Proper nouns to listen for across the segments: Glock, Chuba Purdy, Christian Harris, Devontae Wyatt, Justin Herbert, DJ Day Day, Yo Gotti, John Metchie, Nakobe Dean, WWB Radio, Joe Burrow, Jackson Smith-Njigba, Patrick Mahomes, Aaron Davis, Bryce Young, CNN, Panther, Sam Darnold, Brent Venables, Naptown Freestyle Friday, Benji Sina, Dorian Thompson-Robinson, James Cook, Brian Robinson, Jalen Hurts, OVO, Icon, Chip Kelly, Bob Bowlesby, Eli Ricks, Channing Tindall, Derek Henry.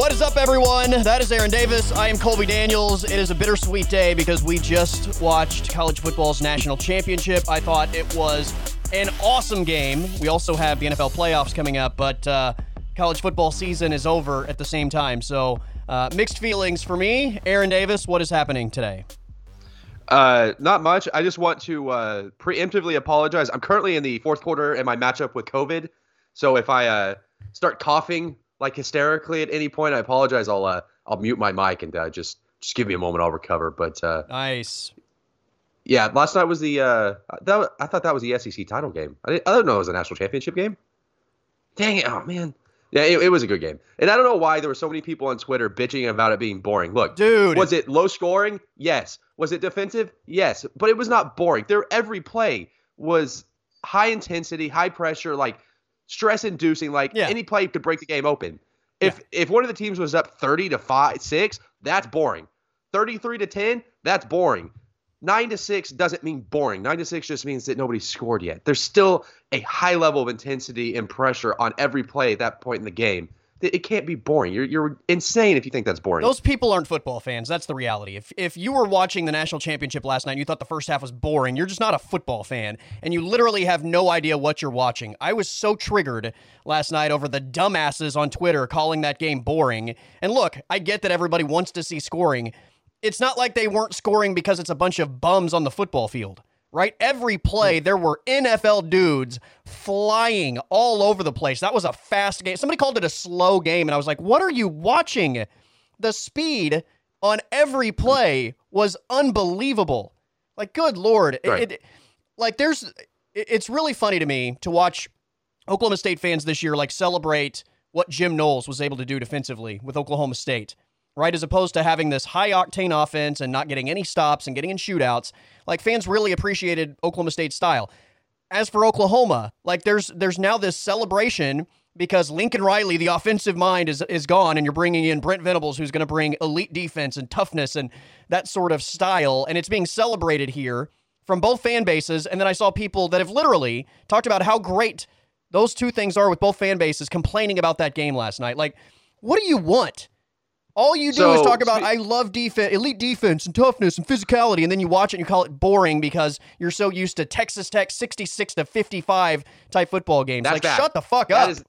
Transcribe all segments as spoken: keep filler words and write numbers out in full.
What is up, everyone? That is Aaron Davis. I am Colby Daniels. It is a bittersweet day because we just watched college football's national championship. I thought it was an awesome game. We also have the N F L playoffs coming up, but uh, college football season is over at the same time. So uh, mixed feelings for me. Aaron Davis, what is happening today? Uh, not much. I just want to uh, preemptively apologize. I'm currently in the fourth quarter in my matchup with COVID. So if I uh, start coughing like hysterically at any point, I apologize. I'll uh, I'll mute my mic and uh, just just give me a moment. I'll recover. But uh, nice. Yeah, last night was the uh, that I thought that was the S E C title game. I didn't, I don't know it was a national championship game. Dang it! Oh man. Yeah, it, it was a good game. And I don't know why there were so many people on Twitter bitching about it being boring. Look, dude, was it low scoring? Yes. Was it defensive? Yes. But it was not boring. Their every play was high intensity, high pressure, like. Stress-inducing, like yeah. any play could break the game open. If yeah. if one of the teams was up thirty to five, six, that's boring. thirty-three to ten, that's boring. nine to six doesn't mean boring. nine to six just means that nobody scored yet. There's still a high level of intensity and pressure on every play at that point in the game. It can't be boring. You're you're insane if you think that's boring. Those people aren't football fans. That's the reality. If if you were watching the national championship last night and you thought the first half was boring, you're just not a football fan, and you literally have no idea what you're watching. I was so triggered last night over the dumbasses on Twitter calling that game boring. And look, I get that everybody wants to see scoring. It's not like they weren't scoring because it's a bunch of bums on the football field. Right? Every play, there were N F L dudes flying all over the place. That was a fast game. Somebody called it a slow game, and I was like, what are you watching? The speed on every play was unbelievable. Like, good Lord. Right. It, it, like, there's, it, it's really funny to me to watch Oklahoma State fans this year, like, celebrate what Jim Knowles was able to do defensively with Oklahoma State. Right, as opposed to having this high-octane offense and not getting any stops and getting in shootouts. Like, fans really appreciated Oklahoma State's style. As for Oklahoma, like, there's there's now this celebration because Lincoln Riley, the offensive mind, is is gone, and you're bringing in Brent Venables, who's going to bring elite defense and toughness and that sort of style, and it's being celebrated here from both fan bases. And then I saw people that have literally talked about how great those two things are with both fan bases complaining about that game last night. Like, what do you want? All you do so, is talk about, I love defense, elite defense and toughness and physicality, and then you watch it and you call it boring because you're so used to Texas Tech sixty-six to fifty-five type football games. That's like, bad. Shut the fuck up. That is,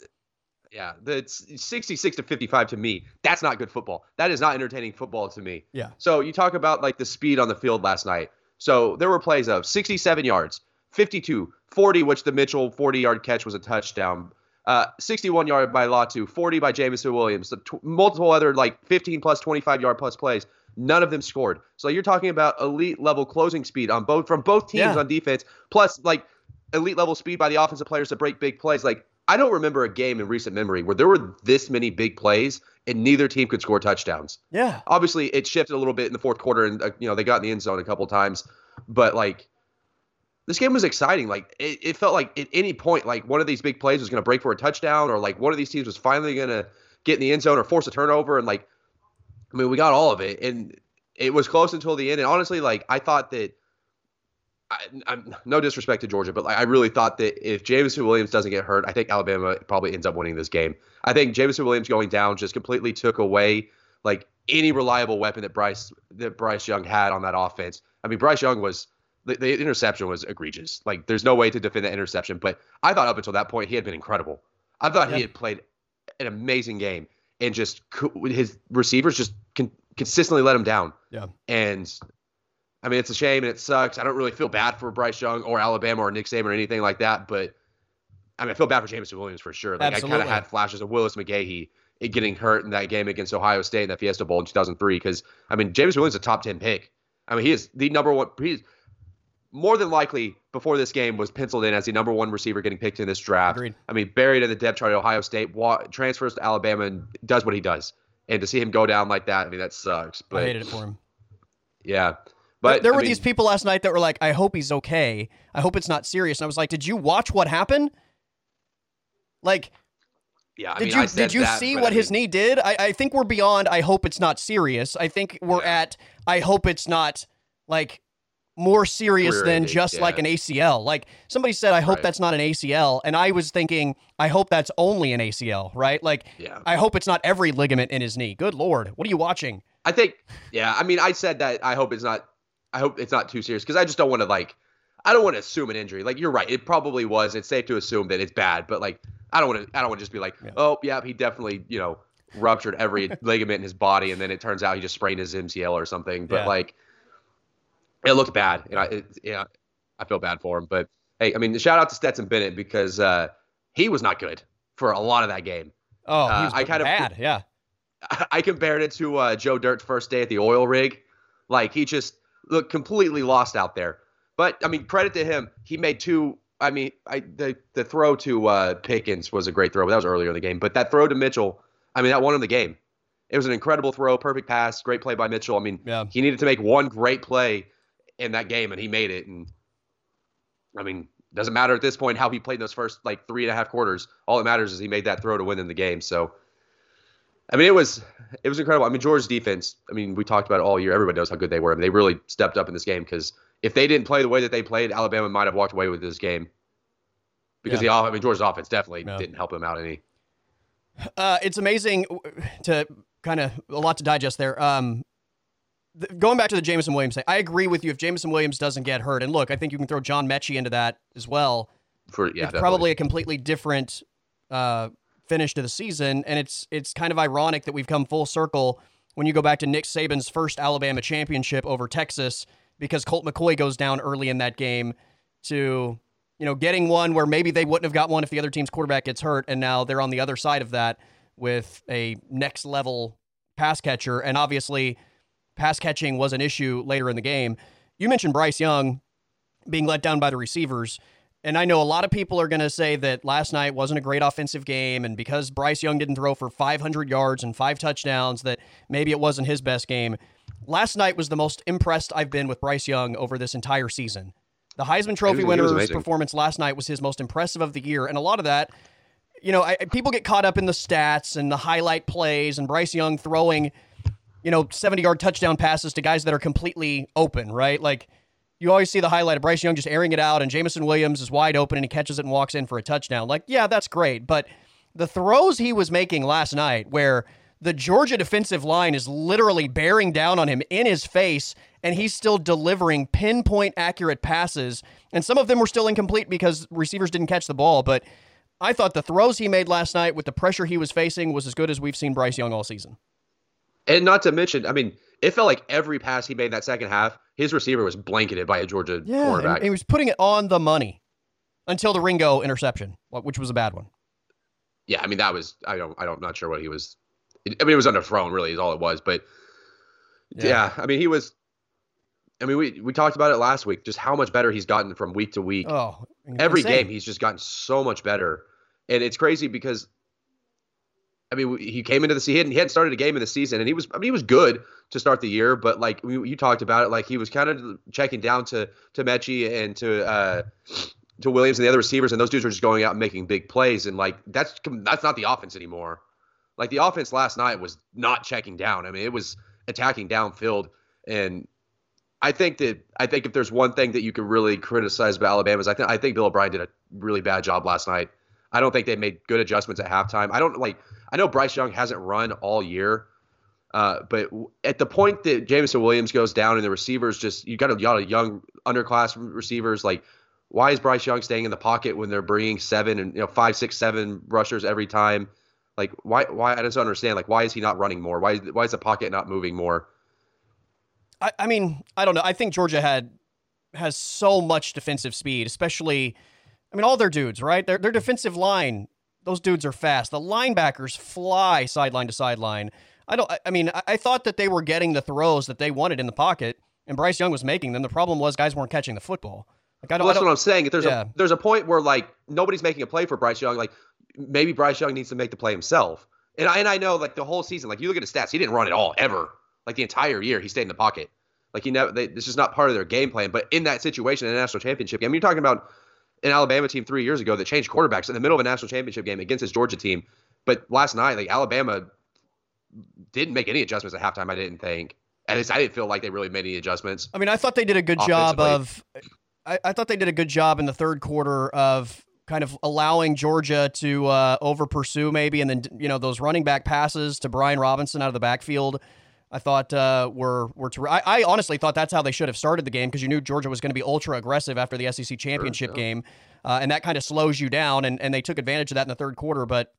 yeah, that's sixty-six to fifty-five to me. That's not good football. That is not entertaining football to me. Yeah. So you talk about like the speed on the field last night. So there were plays of sixty-seven yards, fifty-two, forty, which the Mitchell forty-yard catch was a touchdown. Uh, sixty-one yard by Latu, forty by Jameson Williams, the t- multiple other like fifteen plus, twenty-five yard plus plays. None of them scored. So you're talking about elite level closing speed on both from both teams yeah. on defense, plus like elite level speed by the offensive players to break big plays. Like, I don't remember a game in recent memory where there were this many big plays and neither team could score touchdowns. Yeah. Obviously, it shifted a little bit in the fourth quarter, and uh, you know they got in the end zone a couple times, but like. This game was exciting. Like it, it felt like at any point, like one of these big plays was going to break for a touchdown, or like one of these teams was finally going to get in the end zone or force a turnover. And like, I mean, we got all of it, and it was close until the end. And honestly, like I thought that, I, I'm no disrespect to Georgia, but like I really thought that if Jameson Williams doesn't get hurt, I think Alabama probably ends up winning this game. I think Jameson Williams going down just completely took away like any reliable weapon that Bryce that Bryce Young had on that offense. I mean, Bryce Young was. The, the interception was egregious. Like, there's no way to defend that interception. But I thought up until that point, he had been incredible. I thought yeah. he had played an amazing game. And just his receivers just con- consistently let him down. Yeah. And, I mean, it's a shame and it sucks. I don't really feel bad for Bryce Young or Alabama or Nick Saban or anything like that. But, I mean, I feel bad for Jameson Williams for sure. Like, absolutely. I kind of had flashes of Willis McGahee getting hurt in that game against Ohio State in that Fiesta Bowl in two thousand three. Because, I mean, Jameson Williams is a top ten pick. I mean, he is the number one – he's – more than likely, before this game, was penciled in as the number one receiver getting picked in this draft. Agreed. I mean, buried in the depth chart at Ohio State, wa- transfers to Alabama and does what he does. And to see him go down like that, I mean, that sucks. But, I hated it for him. Yeah. But There, there were I mean, these people last night that were like, I hope he's okay. I hope it's not serious. And I was like, did you watch what happened? Like, yeah, I did mean, you I did you that, see what I mean, his knee did? I, I think we're beyond I hope it's not serious. I think we're yeah. at I hope it's not, like... more serious Career than ending, just yeah. like an A C L. Like somebody said, I hope right. that's not an A C L. And I was thinking, I hope that's only an A C L, right? Like, yeah. I hope it's not every ligament in his knee. Good Lord. What are you watching? I think, yeah. I mean, I said that I hope it's not, I hope it's not too serious because I just don't want to like, I don't want to assume an injury. Like, you're right. It probably was. It's safe to assume that it's bad, but like, I don't want to, I don't want to just be like, yeah. oh yeah, he definitely, you know, ruptured every ligament in his body. And then it turns out he just sprained his M C L or something. But yeah. like, it looked bad, and I, it, yeah, I feel bad for him. But hey, I mean, shout out to Stetson Bennett because uh, he was not good for a lot of that game. Oh, uh, he was I kind bad. Of yeah. I, I compared it to uh, Joe Dirt's first day at the oil rig. Like, he just looked completely lost out there. But I mean, credit to him, he made two. I mean, I, the the throw to uh, Pickens was a great throw. That was earlier in the game, but that throw to Mitchell, I mean, that won him the game. It was an incredible throw, perfect pass, great play by Mitchell. I mean, yeah. he needed to make one great play in that game, and he made it. And I mean, doesn't matter at this point how he played those first like three and a half quarters. All that matters is he made that throw to win in the game. So, I mean, it was it was incredible. I mean, Georgia's defense, I mean, we talked about it all year. Everybody knows how good they were. I mean, they really stepped up in this game because if they didn't play the way that they played, Alabama might have walked away with this game because yeah. the I mean, Georgia's offense definitely yeah. didn't help them out any. Uh, it's amazing to kind of a lot to digest there. Um, Going back to the Jameson Williams thing, I agree with you if Jameson Williams doesn't get hurt. And look, I think you can throw John Metchie into that as well. For, yeah, it's definitely. Probably a completely different uh, finish to the season. And it's it's kind of ironic that we've come full circle when you go back to Nick Saban's first Alabama championship over Texas because Colt McCoy goes down early in that game to, you know, getting one where maybe they wouldn't have got one if the other team's quarterback gets hurt. And now they're on the other side of that with a next level pass catcher. And obviously, pass catching was an issue later in the game. You mentioned Bryce Young being let down by the receivers. And I know a lot of people are going to say that last night wasn't a great offensive game. And because Bryce Young didn't throw for five hundred yards and five touchdowns, that maybe it wasn't his best game. Last night was the most impressed I've been with Bryce Young over this entire season. The Heisman Trophy winner's performance last night was his most impressive of the year. And a lot of that, you know, I, people get caught up in the stats and the highlight plays and Bryce Young throwing, you know, seventy-yard touchdown passes to guys that are completely open, right? Like, you always see the highlight of Bryce Young just airing it out, and Jameson Williams is wide open, and he catches it and walks in for a touchdown. Like, yeah, that's great, but the throws he was making last night where the Georgia defensive line is literally bearing down on him in his face, and he's still delivering pinpoint accurate passes, and some of them were still incomplete because receivers didn't catch the ball, but I thought the throws he made last night with the pressure he was facing was as good as we've seen Bryce Young all season. And not to mention, I mean, it felt like every pass he made in that second half, his receiver was blanketed by a Georgia yeah, quarterback. And he was putting it on the money until the Ringo interception, which was a bad one. Yeah, I mean, that was, I don't, I don't, not sure what he was. I mean, it was underthrown, really, is all it was. But yeah, yeah I mean, he was, I mean, we, we talked about it last week, just how much better he's gotten from week to week. Oh, every insane. Game, he's just gotten so much better. And it's crazy because, I mean, he came into the season, he hadn't, he hadn't started a game in the season, and he was, I mean, he was good to start the year, but like we, you talked about it, like he was kind of checking down to, to Metchie and to, uh, to Williams and the other receivers. And those dudes are just going out and making big plays. And like, that's, that's not the offense anymore. Like, the offense last night was not checking down. I mean, it was attacking downfield. And I think that, I think if there's one thing that you can really criticize about Alabama is I think, I think Bill O'Brien did a really bad job last night. I don't think they made good adjustments at halftime. I don't like, I know Bryce Young hasn't run all year, uh, but at the point that Jameson Williams goes down and the receivers just, you got a lot of young underclass receivers. Like, why is Bryce Young staying in the pocket when they're bringing seven and, you know, five, six, seven rushers every time? Like, why, why, I just don't understand. Like, why is he not running more? Why, why is the pocket not moving more? I, I mean, I don't know. I think Georgia had, has so much defensive speed, especially, I mean, all their dudes, right? Their, their defensive line, those dudes are fast. The linebackers fly sideline to sideline. I don't. I mean, I thought that they were getting the throws that they wanted in the pocket, and Bryce Young was making them. The problem was guys weren't catching the football. Like, I don't. Well, that's I don't, what I'm saying. If there's yeah. a there's a point where like nobody's making a play for Bryce Young. Like, maybe Bryce Young needs to make the play himself. And I and I know like the whole season. Like, you look at his stats, he didn't run at all ever. Like, the entire year, he stayed in the pocket. Like, he never. They, this is not part of their game plan. But in that situation, in a national championship game, I mean, you're talking about an Alabama team three years ago that changed quarterbacks in the middle of a national championship game against his Georgia team. But last night, like, Alabama didn't make any adjustments at halftime, I didn't think. at least I didn't feel like they really made any adjustments. I mean, I thought they did a good job of, I, I thought they did a good job in the third quarter of kind of allowing Georgia to uh, over pursue maybe. And then, you know, those running back passes to Brian Robinson out of the backfield, I thought uh, were, were to, I, I honestly thought that's how they should have started the game, because you knew Georgia was going to be ultra aggressive after the S E C championship sure, yeah. game. Uh, and that kind of slows you down. And, and they took advantage of that in the third quarter. But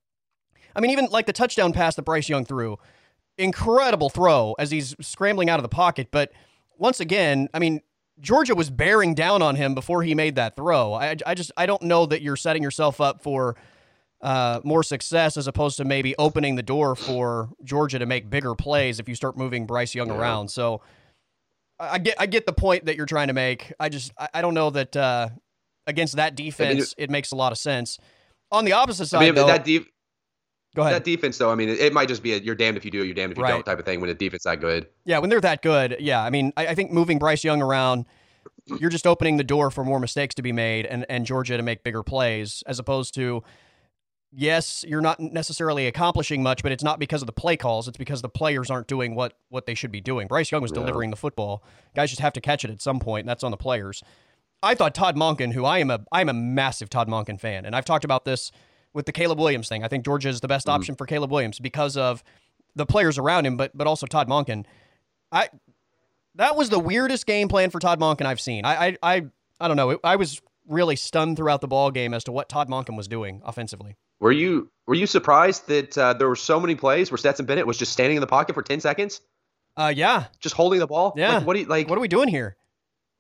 I mean, even like the touchdown pass that Bryce Young threw, incredible throw as he's scrambling out of the pocket. But once again, I mean, Georgia was bearing down on him before he made that throw. I, I just, I don't know that you're setting yourself up for uh, more success as opposed to maybe opening the door for Georgia to make bigger plays if you start moving Bryce Young yeah. around. So I, I get, I get the point that you're trying to make. I just, I, I don't know that uh, against that defense, I mean, it makes a lot of sense. On the opposite side, I mean, though, that deep. Go ahead. That defense, though, I mean, it, it might just be a you're damned if you do, you're damned if you right. don't type of thing when the defense that good. Yeah, when they're that good, yeah. I mean, I, I think moving Bryce Young around, you're just opening the door for more mistakes to be made and, and Georgia to make bigger plays, as opposed to, yes, you're not necessarily accomplishing much, but it's not because of the play calls. It's because the players aren't doing what, what they should be doing. Bryce Young was yeah. delivering the football. Guys just have to catch it at some point, and that's on the players. I thought Todd Monken, who I am a I am a massive Todd Monken fan, and I've talked about this with the Caleb Williams thing. I think Georgia is the best option mm. for Caleb Williams because of the players around him, but but also Todd Monken. I that was the weirdest game plan for Todd Monken I've seen. I I I, I don't know. It, I was really stunned throughout the ball game as to what Todd Monken was doing offensively. Were you were you surprised that uh, there were so many plays where Stetson Bennett was just standing in the pocket for ten seconds? Uh, yeah, just holding the ball. Yeah, like, what do you, like? What are we doing here?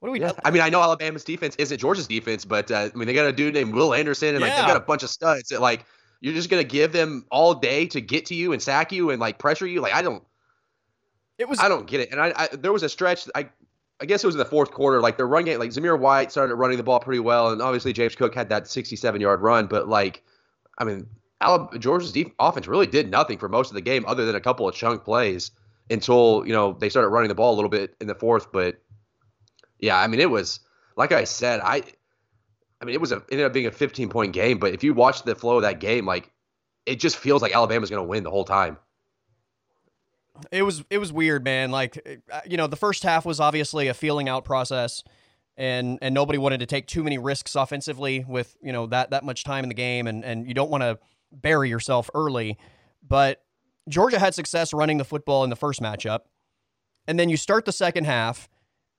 What do we yeah. do? I mean, I know Alabama's defense isn't Georgia's defense, but uh, I mean, they got a dude named Will Anderson, and like yeah. they got a bunch of studs that like you're just gonna give them all day to get to you and sack you and like pressure you. Like I don't, it was I don't get it. And I, I there was a stretch. I I guess it was in the fourth quarter. Like their run game, like Zamir White started running the ball pretty well, and obviously James Cook had that sixty-seven yard run. But like, I mean, Alabama, Georgia's defense, offense really did nothing for most of the game other than a couple of chunk plays until you know they started running the ball a little bit in the fourth, but. Yeah, I mean, it was, like I said, I I mean, it was a, ended up being a fifteen-point game, but if you watch the flow of that game, like, it just feels like Alabama's going to win the whole time. It was it was weird, man. Like, you know, the first half was obviously a feeling out process, and and nobody wanted to take too many risks offensively with, you know, that, that much time in the game, and, and you don't want to bury yourself early. But Georgia had success running the football in the first matchup, and then you start the second half,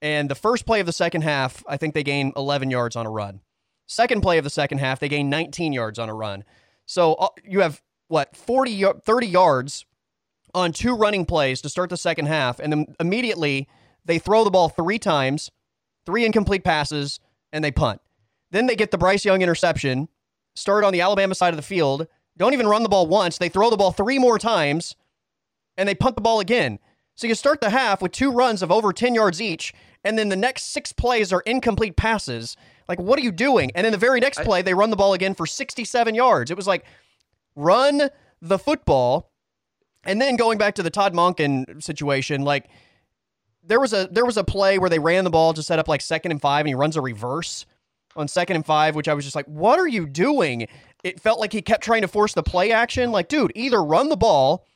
and the first play of the second half, I think they gained eleven yards on a run. Second play of the second half, they gained nineteen yards on a run. So uh, you have, what, forty, thirty yards on two running plays to start the second half. And then immediately they throw the ball three times, three incomplete passes, and they punt. Then they get the Bryce Young interception, start on the Alabama side of the field, don't even run the ball once. They throw the ball three more times, and they punt the ball again. So you start the half with two runs of over ten yards each, and then the next six plays are incomplete passes. Like, what are you doing? And then the very next play, they run the ball again for sixty-seven yards. It was like, run the football. And then going back to the Todd Monken situation, like, there was a there was a play where they ran the ball to set up, like, second and five, and he runs a reverse on second and five, which I was just like, what are you doing? It felt like he kept trying to force the play action. Like, dude, either run the ball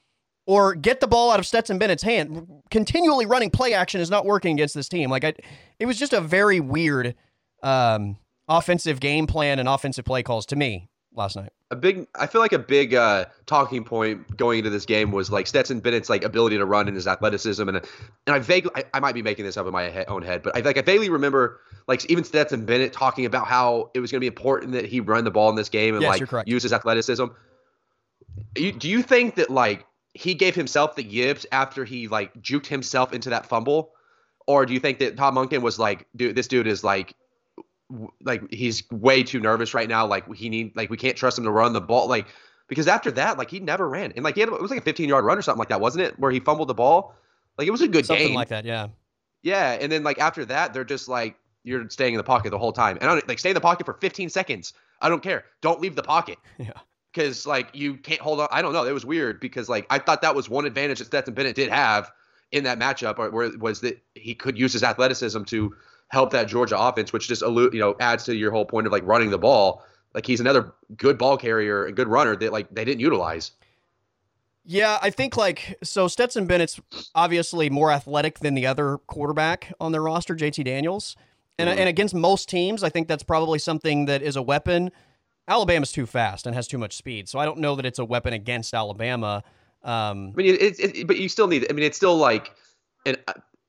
or get the ball out of Stetson Bennett's hand. Continually running play action is not working against this team. Like I, it was just a very weird um, offensive game plan and offensive play calls to me last night. A big, I feel like a big uh, talking point going into this game was like Stetson Bennett's like ability to run and his athleticism, and and I vaguely, I, I might be making this up in my he- own head, but I like I vaguely remember like even Stetson Bennett talking about how it was going to be important that he run the ball in this game and yes, like use his athleticism. You, do you think that like he gave himself the yips after he like juked himself into that fumble? Or do you think that Todd Monken was like, dude, this dude is like, w- like he's way too nervous right now. Like he need, like, we can't trust him to run the ball. Like, because after that, like he never ran. And like, he had, it was like a fifteen yard run or something like that, wasn't it? Where he fumbled the ball. Like it was a good something game. Something like that. Yeah. Yeah. And then like, after that, they're just like, you're staying in the pocket the whole time. And I don't, like stay in the pocket for fifteen seconds. I don't care. Don't leave the pocket. Yeah. Because, like, you can't hold on. I don't know. It was weird because, like, I thought that was one advantage that Stetson Bennett did have in that matchup, or, or was that he could use his athleticism to help that Georgia offense, which just, allude, you know, adds to your whole point of, like, running the ball. Like, he's another good ball carrier and good runner that, like, they didn't utilize. Yeah, I think like, so Stetson Bennett's obviously more athletic than the other quarterback on their roster, J T Daniels. And, mm-hmm. and against most teams, I think that's probably something that is a weapon. Alabama's too fast and has too much speed, so I don't know that it's a weapon against Alabama. Um, I mean, it's it, it, but you still need. I mean, it's still like an,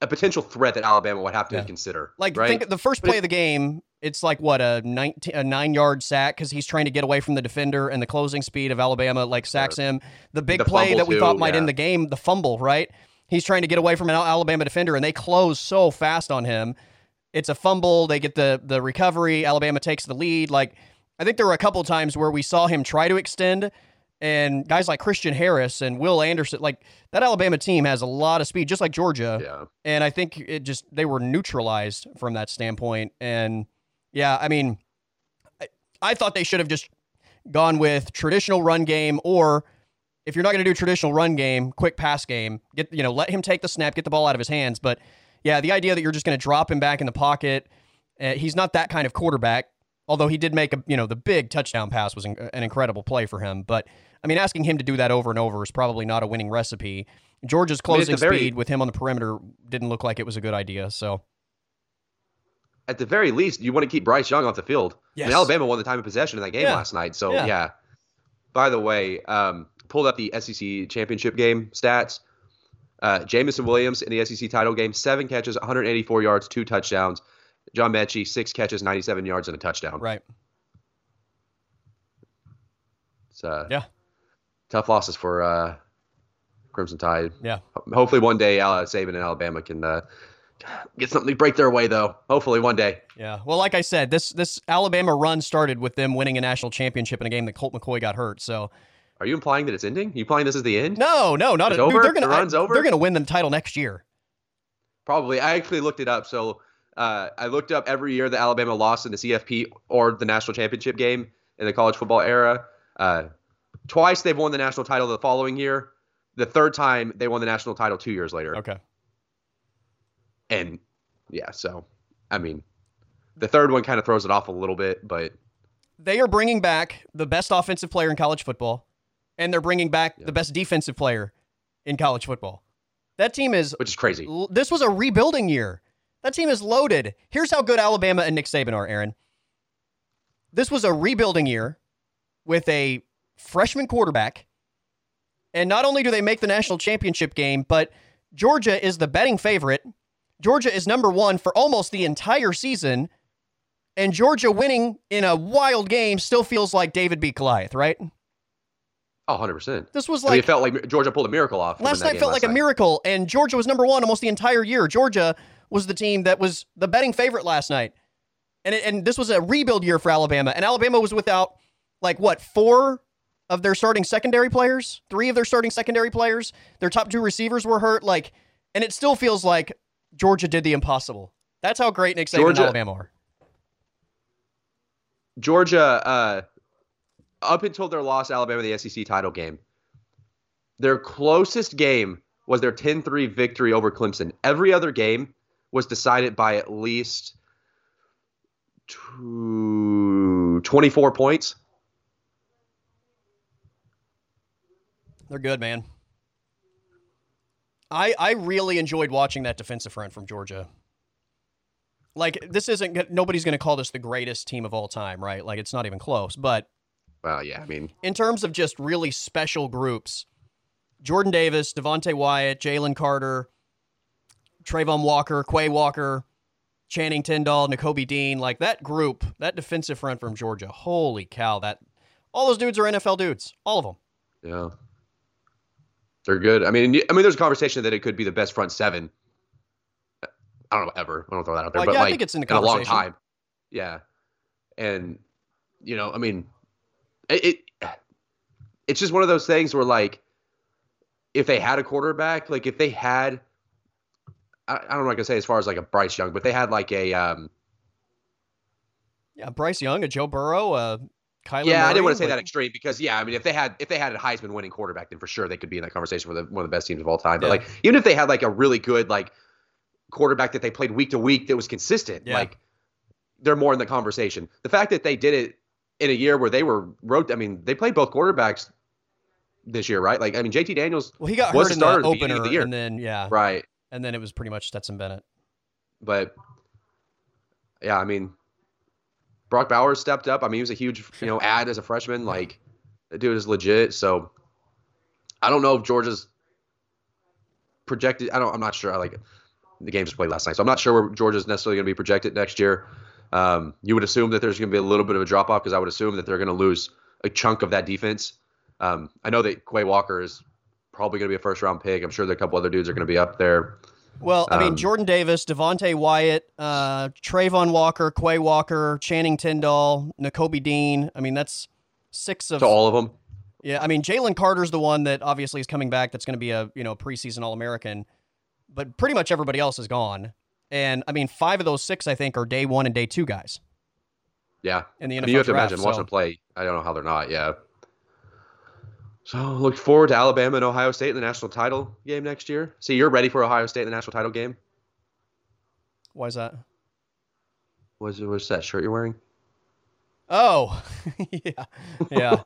a potential threat that Alabama would have to yeah. consider. Like, right? think the first play of the game, it's like what a nineteen a nine yard sack because he's trying to get away from the defender, and the closing speed of Alabama like sacks sure. him. The big the play that we too, thought might yeah. end the game, the fumble, right? He's trying to get away from an Alabama defender, and they close so fast on him. It's a fumble. They get the the recovery. Alabama takes the lead. Like. I think there were a couple of times where we saw him try to extend, and guys like Christian Harris and Will Anderson, like that Alabama team has a lot of speed, just like Georgia. Yeah. And I think it just, they were neutralized from that standpoint. And yeah, I mean, I, I thought they should have just gone with traditional run game, or if you're not going to do traditional run game, quick pass game, get, you know, let him take the snap, get the ball out of his hands. But yeah, the idea that you're just going to drop him back in the pocket, uh, he's not that kind of quarterback. Although he did make a, you know, the big touchdown pass was an incredible play for him. But, I mean, asking him to do that over and over is probably not a winning recipe. Georgia's closing I mean, speed very, with him on the perimeter didn't look like it was a good idea. So, at the very least, you want to keep Bryce Young off the field. Yes. I mean, Alabama won the time of possession in that game yeah. last night. So, yeah. yeah. By the way, um, pulled up the S E C championship game stats. Uh, Jameson Williams in the S E C title game, seven catches, one hundred eighty-four yards, two touchdowns. John Metchie, six catches, ninety-seven yards, and a touchdown. Right. It's uh, yeah. tough losses for uh, Crimson Tide. Yeah. Hopefully one day uh, Saban and Alabama can uh, get something to break their way, though. Hopefully one day. Yeah. Well, like I said, this this Alabama run started with them winning a national championship in a game that Colt McCoy got hurt. So, are you implying that it's ending? Are you implying this is the end? No, no, not it's a, over. Dude, gonna, the run's I, over. They're going to win the title next year. Probably. I actually looked it up, so. Uh, I looked up every year that Alabama lost in the C F P or the national championship game in the college football era. Uh, twice they've won the national title the following year. The third time they won the national title two years later. Okay. And, yeah, so, I mean, the third one kind of throws it off a little bit, but. They are bringing back the best offensive player in college football, and they're bringing back yeah. the best defensive player in college football. That team is. Which is crazy. L- this was a rebuilding year. That team is loaded. Here's how good Alabama and Nick Saban are, Aaron. This was a rebuilding year with a freshman quarterback. And not only do they make the national championship game, but Georgia is the betting favorite. Georgia is number one for almost the entire season. And Georgia winning in a wild game still feels like David beat Goliath, right? Oh, one hundred percent. This was like... I mean, it felt like Georgia pulled a miracle off. Last night felt like a miracle, and Georgia was number one almost the entire year. Georgia was the team that was the betting favorite last night. And it, and this was a rebuild year for Alabama. And Alabama was without, like, what, four of their starting secondary players? Three of their starting secondary players? Their top two receivers were hurt. Like, and it still feels like Georgia did the impossible. That's how great Nick Saban and Alabama are. Georgia, uh, up until their loss, Alabama, the S E C title game, their closest game was their ten three victory over Clemson. Every other game was decided by at least two, twenty-four points. They're good, man. I I really enjoyed watching that defensive front from Georgia. Like, this isn't, nobody's going to call this the greatest team of all time, right? Like, it's not even close, but. Well, yeah, I mean. In terms of just really special groups, Jordan Davis, Devontae Wyatt, Jalen Carter, Trayvon Walker, Quay Walker, Channing Tindall, Nakobe Dean, like that group, that defensive front from Georgia. Holy cow, that all those dudes are N F L dudes, all of them. Yeah, they're good. I mean, I mean, there's a conversation that it could be the best front seven. I don't know, ever. I don't throw that out there, like, but yeah, like I think it's in, the in a long time. Yeah, and you know, I mean, it, it it's just one of those things where, like, if they had a quarterback, like if they had. I don't know what I'm going to say as far as like a Bryce Young, but they had like a... Um, yeah, Bryce Young, a Joe Burrow, a Kyler Yeah, Murray, I didn't want to say like, that extreme because, yeah, I mean, if they had if they had a Heisman-winning quarterback, then for sure they could be in that conversation with one of the best teams of all time. But yeah. like, even if they had like a really good like quarterback that they played week to week that was consistent, yeah. like they're more in the conversation. The fact that they did it in a year where they were... I mean, they played both quarterbacks this year, right? Like, I mean, J T Daniels well, he got was hurt in the starter the opener, of the year. And then, yeah. Right. And then it was pretty much Stetson Bennett. But, yeah, I mean, Brock Bowers stepped up. I mean, he was a huge, you know, add as a freshman. Like, the dude is legit. So, I don't know if Georgia's projected. I don't, I'm not sure. I like the games played last night. So, I'm not sure where Georgia's necessarily going to be projected next year. Um, you would assume that there's going to be a little bit of a drop-off because I would assume that they're going to lose a chunk of that defense. Um, I know that Quay Walker is probably going to be a first-round pick. I'm sure that a couple other dudes are going to be up there. Well, I mean, um, Jordan Davis, Devontae Wyatt, uh, Trayvon Walker, Quay Walker, Channing Tindall, Nakobe Dean. I mean, that's six of... To all of them? Yeah, I mean, Jalen Carter's the one that obviously is coming back that's going to be a, you know, preseason All-American. But pretty much everybody else is gone. And, I mean, five of those six, I think, are day one and day two guys. Yeah. In the N F L I mean, you have to draft, imagine so. Watching play. I don't know how they're not, yeah. So, look forward to Alabama and Ohio State in the national title game next year. See, you're ready for Ohio State in the national title game. Why is that? What is, what's that shirt you're wearing? Oh, yeah. Yeah.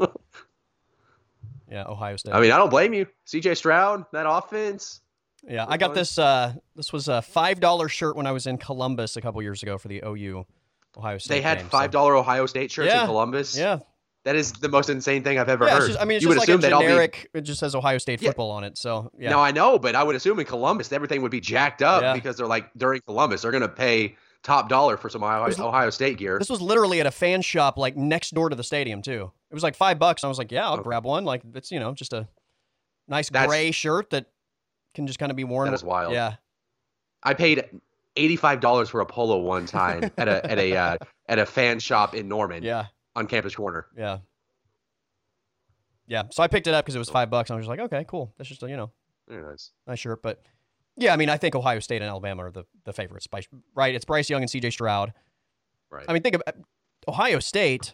Yeah, Ohio State. I mean, I don't blame you. C J Stroud, that offense. Yeah, I got this. Uh, this was a five dollar shirt when I was in Columbus a couple years ago for the O U Ohio State. They had game, five dollar so. Ohio State shirts yeah, in Columbus. Yeah. That is the most insane thing I've ever yeah, heard. Just, I mean, it's you just would like a generic, be, it just says Ohio State football yeah. on it. So, yeah. No, I know, but I would assume in Columbus, everything would be jacked up yeah. because they're like, during Columbus, they're going to pay top dollar for some Ohio, was, Ohio State gear. This was literally at a fan shop like next door to the stadium, too. It was like five bucks. I was like, yeah, I'll okay. grab one. Like, it's, you know, just a nice That's, gray shirt that can just kind of be worn. That is wild. Yeah. I paid eighty-five dollars for a polo one time at a at a uh, at a fan shop in Norman. Yeah. On Campus Corner. Yeah. Yeah. So I picked it up because it was five bucks. I was just like, okay, cool. That's just, you know, very nice. Nice shirt. But yeah, I mean, I think Ohio State and Alabama are the, the favorites. By, right. It's Bryce Young and C J Stroud. Right. I mean, think of Ohio State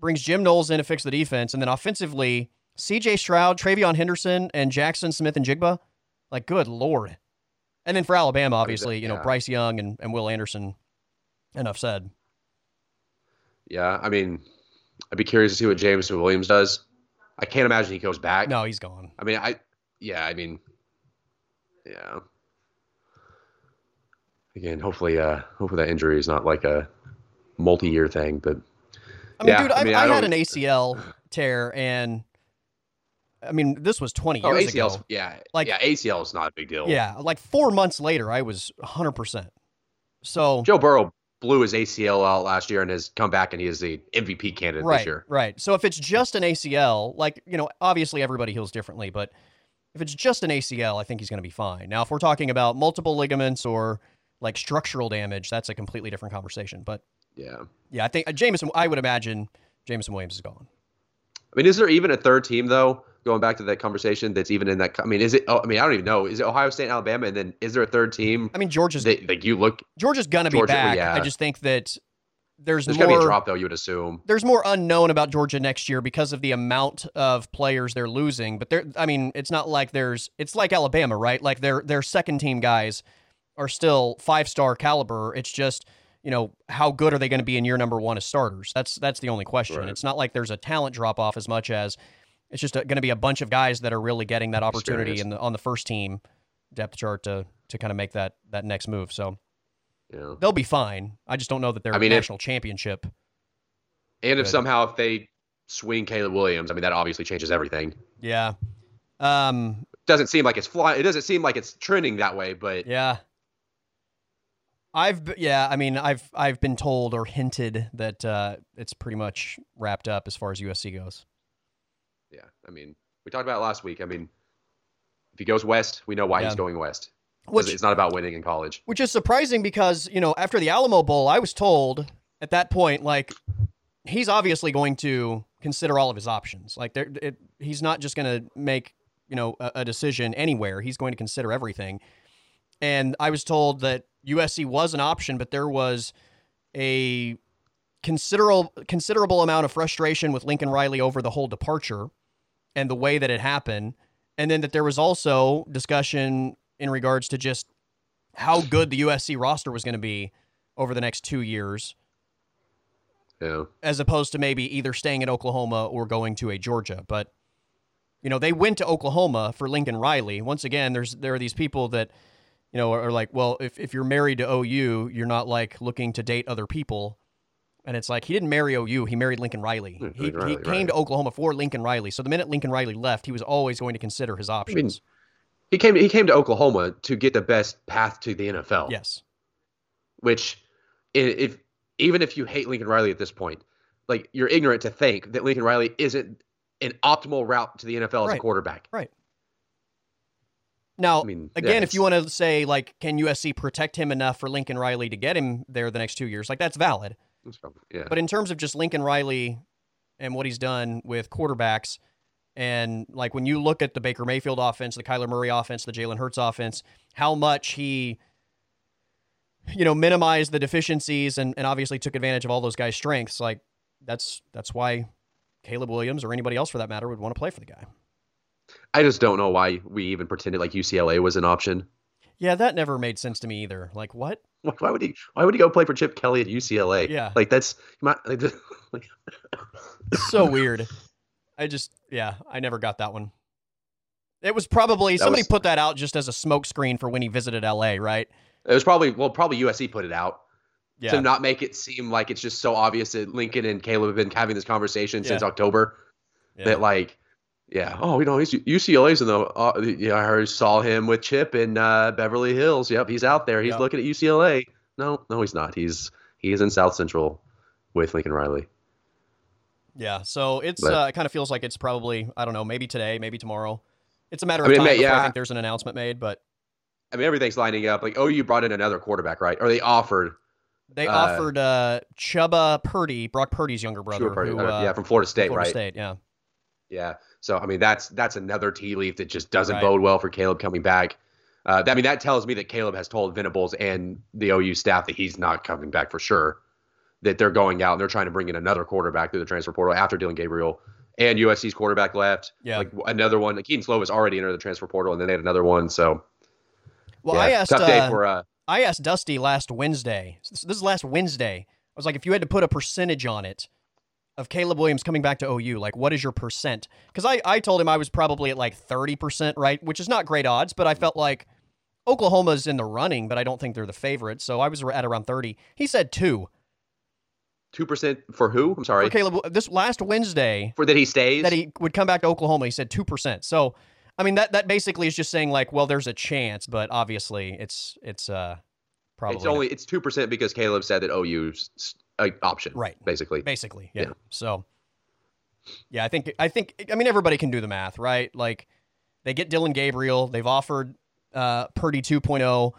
brings Jim Knowles in to fix the defense. And then offensively, C J Stroud, Travion Henderson, and Jackson Smith and Jigba. Like, good Lord. And then for Alabama, obviously, you know, yeah. Bryce Young and, and Will Anderson, enough said. Yeah, I mean, I'd be curious to see what Jameson Williams does. I can't imagine he goes back. No, he's gone. I mean, I, yeah, I mean, yeah. Again, hopefully, uh, hopefully that injury is not like a multi-year thing, but. I mean, yeah, dude, I, I, mean, I, I had an A C L tear and. I mean, this was twenty oh, years A C L's, ago. Yeah, like yeah, A C L is not a big deal. Yeah, like four months later, I was one hundred percent. So Joe Burrow blew his A C L out last year and has come back, and he is the M V P candidate right, this year. Right. So if it's just an A C L, like you know, obviously everybody heals differently, but if it's just an A C L, I think he's going to be fine. Now, if we're talking about multiple ligaments or like structural damage, that's a completely different conversation. But yeah, yeah, I think uh, Jameson. I would imagine Jameson Williams is gone. I mean, is there even a third team though? Going back to that conversation that's even in that, I mean, is it, oh, I mean, I don't even know. Is it Ohio State and Alabama? And then is there a third team? I mean, Georgia's, that, like you look, Georgia's going to be back. Yeah. I just think that there's, there's more, going to be a drop though, you would assume. There's more unknown about Georgia next year because of the amount of players they're losing. But they're, I mean, it's not like there's, it's like Alabama, right? Like their, their second team guys are still five-star caliber. It's just, you know, how good are they going to be in year number one as starters? That's, that's the only question. Right. It's not like there's a talent drop off as much as, it's just going to be a bunch of guys that are really getting that opportunity in the, on the first team depth chart to to kind of make that that next move. So yeah. They'll be fine. I just don't know that they're I mean, a national if, championship. And if but, somehow if they swing Caleb Williams, I mean that obviously changes everything. Yeah. Um, it doesn't seem like it's fly. It doesn't seem like it's trending that way, but yeah. I've yeah. I mean I've I've been told or hinted that uh, it's pretty much wrapped up as far as U S C goes. Yeah, I mean, we talked about it last week. I mean, if he goes west, we know why yeah. he's going west. Which, it's not about winning in college. Which is surprising because, you know, after the Alamo Bowl, I was told at that point, like, he's obviously going to consider all of his options. Like, there, it, he's not just going to make, you know, a, a decision anywhere. He's going to consider everything. And I was told that U S C was an option, but there was a considerable considerable amount of frustration with Lincoln Riley over the whole departure and the way that it happened. And then that there was also discussion in regards to just how good the U S C roster was going to be over the next two years. Yeah. As opposed to maybe either staying at Oklahoma or going to a Georgia. But You know, they went to Oklahoma for Lincoln Riley. Once again, there's there are these people that, you know, are like, well, if, if you're married to O U, you're not, like, looking to date other people. And it's like, he didn't marry O U. He married Lincoln Riley. Lincoln he Riley, he came right. to Oklahoma for Lincoln Riley. So the minute Lincoln Riley left, he was always going to consider his options. I mean, he came he came to Oklahoma to get the best path to the N F L. Yes. Which, if even if you hate Lincoln Riley at this point, like, you're ignorant to think that Lincoln Riley isn't an optimal route to the N F L right. as a quarterback. Right. Now, I mean, again, yeah, if you want to say, like, can U S C protect him enough for Lincoln Riley to get him there the next two years? Like, that's valid. Probably, yeah. But in terms of just Lincoln Riley and what he's done with quarterbacks, and, like, when you look at the Baker Mayfield offense, the Kyler Murray offense, the Jalen Hurts offense, how much he, you know, minimized the deficiencies and, and obviously took advantage of all those guys' strengths, like, that's that's why Caleb Williams or anybody else for that matter would want to play for the guy. I just don't know why we even pretended like U C L A was an option. Yeah, that never made sense to me either. Like, what? Why would he? Why would he go play for Chip Kelly at U C L A? Yeah, like that's my, like, like. So weird. I just, yeah, I never got that one. It was probably that somebody was, put that out just as a smokescreen for when he visited L A, right? It was probably well, probably U S C put it out yeah. to not make it seem like it's just so obvious that Lincoln and Caleb have been having this conversation yeah. since October yeah. that like. Yeah. Oh, you know, he's U C L A's in the. Uh, yeah, I heard, saw him with Chip in uh, Beverly Hills. Yep, he's out there. He's yep. looking at U C L A. No, no, he's not. He's he's in South Central with Lincoln Riley. Yeah. So it's but, uh, it kind of feels like it's probably I don't know, maybe today, maybe tomorrow. It's a matter of I mean, time. May, yeah. I think there's an announcement made, but I mean everything's lining up. Like O U brought in another quarterback, right? Or they offered. They uh, offered uh, Chuba Purdy, Brock Purdy's younger brother. Purdy, who, uh, yeah, from Florida State, from Florida right? Florida State, yeah. Yeah. So, I mean, that's that's another tea leaf that just doesn't right. bode well for Caleb coming back. Uh, that, I mean, that tells me that Caleb has told Venables and the O U staff that he's not coming back for sure, that they're going out and they're trying to bring in another quarterback through the transfer portal after Dylan Gabriel and U S C's quarterback left. Yeah. Like another one. Like Keaton Slovis was already entered the transfer portal and then they had another one. So, well, yeah, I asked tough day uh, for, uh, I asked Dusty last Wednesday. This is last Wednesday. I was like, if you had to put a percentage on it, of Caleb Williams coming back to O U, like, what is your percent? Because I, I told him I was probably at, like, thirty percent, right, which is not great odds, but I felt like Oklahoma's in the running, but I don't think they're the favorite, so I was at around thirty. He said two. two percent for who? I'm sorry. For Caleb, this last Wednesday. For that he stays? That he would come back to Oklahoma, he said two percent. So, I mean, that, that basically is just saying, like, well, there's a chance, but obviously it's it's uh probably... It's only it's two percent because Caleb said that O U's... St- Uh, option, right? Basically, basically, yeah. yeah. So, yeah, I think, I think, I mean, everybody can do the math, right? Like, they get Dylan Gabriel. They've offered uh, Purdy two point oh.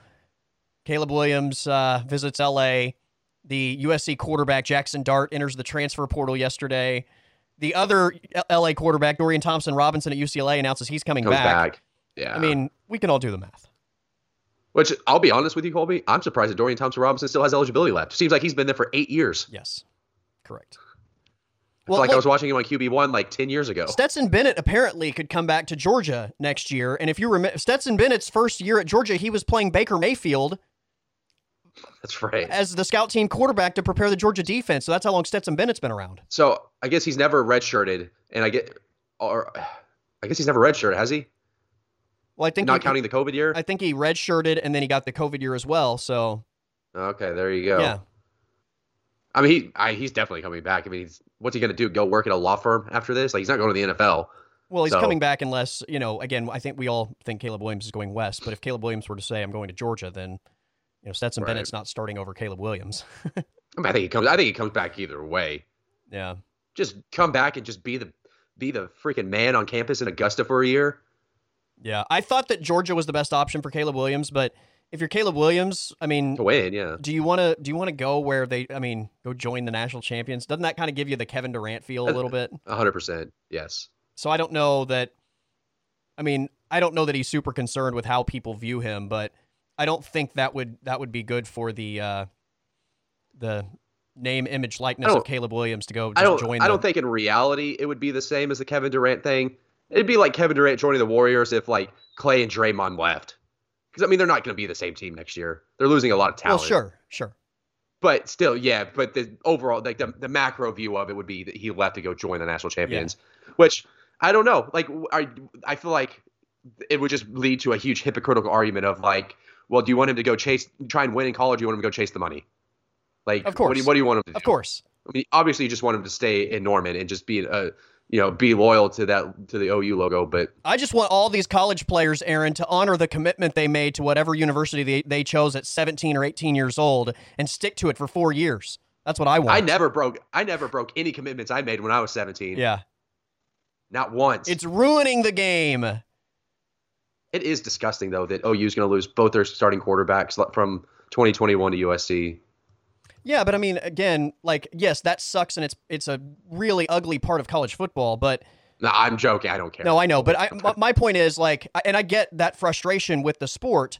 Caleb Williams uh, visits L A. The U S C quarterback Jackson Dart enters the transfer portal yesterday. The other L A quarterback Dorian Thompson Robinson at U C L A announces he's coming Comes back. back. Yeah, I mean, we can all do the math. Which, I'll be honest with you, Colby, I'm surprised that Dorian Thompson-Robinson still has eligibility left. Seems like he's been there for eight years. Yes, correct. I well, like look, I was watching him on Q B one like ten years ago. Stetson Bennett apparently could come back to Georgia next year. And if you remember, Stetson Bennett's first year at Georgia, he was playing Baker Mayfield. That's right. As the scout team quarterback to prepare the Georgia defense. So that's how long Stetson Bennett's been around. So I guess he's never redshirted. And I get, or I guess he's never redshirted, has he? Well, I think not he, counting the COVID year. I think he redshirted and then he got the COVID year as well. So, okay, there you go. Yeah, I mean he I, he's definitely coming back. I mean, he's, what's he going to do? Go work at a law firm after this? Like he's not going to the N F L. Well, he's so. coming back unless you know. Again, I think we all think Caleb Williams is going west. But if Caleb Williams were to say, "I'm going to Georgia," then you know Stetson right. Bennett's not starting over Caleb Williams. I mean, I think he comes. I think he comes back either way. Yeah, just come back and just be the be the freaking man on campus in Augusta for a year. Yeah, I thought that Georgia was the best option for Caleb Williams, but if you're Caleb Williams, I mean, to win, yeah. Do you want to do you want to go where they? I mean, go join the national champions. Doesn't that kind of give you the Kevin Durant feel a little bit? A hundred percent, yes. So I don't know that. I mean, I don't know that he's super concerned with how people view him, but I don't think that would that would be good for the uh, the name, image, likeness of Caleb Williams to go just I don't, join. I don't them. think in reality it would be the same as the Kevin Durant thing. It'd be like Kevin Durant joining the Warriors if, like, Klay and Draymond left. Because, I mean, they're not going to be the same team next year. They're losing a lot of talent. Well, sure, sure. But still, yeah, but the overall, like, the, the macro view of it would be that he left to go join the national champions, yeah. which I don't know. Like, I, I feel like it would just lead to a huge hypocritical argument of like, well, do you want him to go chase, try and win in college? Or do you want him to go chase the money? Like, of course. What do you, what do you want him to do? Of course. I mean, obviously you just want him to stay in Norman and just be a, you know, be loyal to that, to the O U logo. But I just want all these college players, Aaron, to honor the commitment they made to whatever university they, they chose at seventeen or eighteen years old and stick to it for four years. That's what I want. I never broke, I never broke any commitments I made when I was seventeen. Yeah. Not once. It's ruining the game. It is disgusting, though, that O U is going to lose both their starting quarterbacks from twenty twenty-one to U S C. Yeah, but I mean, again, like, yes, that sucks, and it's it's a really ugly part of college football, but... No, I'm joking. I don't care. No, I know, but I, my point is, like, and I get that frustration with the sport,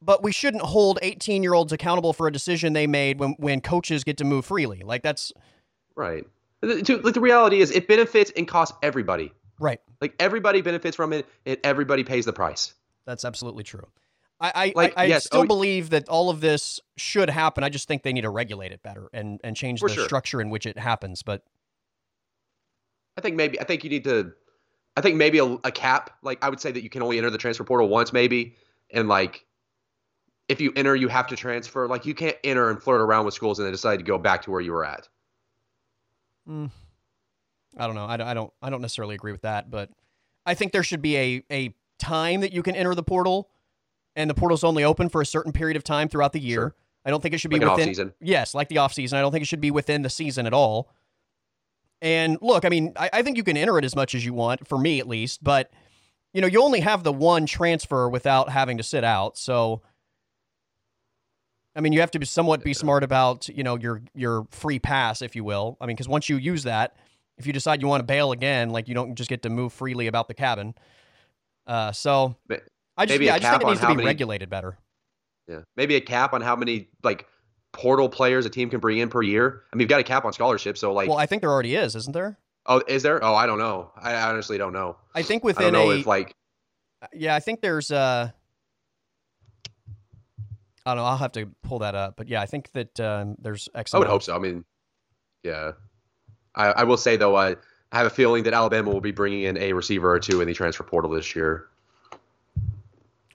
but we shouldn't hold eighteen-year-olds accountable for a decision they made when, when coaches get to move freely. Like, that's... Right. The, like, the reality is it benefits and costs everybody. Right. Like, everybody benefits from it, and everybody pays the price. That's absolutely true. I I, like, I, I yes, still oh, believe that all of this should happen. I just think they need to regulate it better and, and change the sure. structure in which it happens. But I think maybe I think you need to I think maybe a, a cap. Like, I would say that you can only enter the transfer portal once, maybe. And, like, if you enter, you have to transfer. Like, you can't enter and flirt around with schools and then decide to go back to where you were at. Mm. I don't know. I don't, I don't. I don't necessarily agree with that, but I think there should be a a time that you can enter the portal, and the portal's only open for a certain period of time throughout the year. Sure. I don't think it should like be within. Off season. Yes, like the off season. I don't think it should be within the season at all. And look, I mean, I, I think you can enter it as much as you want, for me at least. But you know, you only have the one transfer without having to sit out. So, I mean, you have to be somewhat be smart about, you know, your your free pass, if you will. I mean, because once you use that, if you decide you want to bail again, like, you don't just get to move freely about the cabin. Uh, so but I just, yeah, I just think it needs to be many, regulated better. Yeah, maybe a cap on how many like portal players a team can bring in per year. I mean, you've got a cap on scholarships, so like. Well, I think there already is, isn't there? Oh, is there? Oh, I don't know. I honestly don't know. I think within I don't know a if, like. Yeah, I think there's. Uh, I don't know. I'll have to pull that up, but yeah, I think that um, there's. X I would hope so. I mean, yeah. I, I will say, though, I, I have a feeling that Alabama will be bringing in a receiver or two in the transfer portal this year.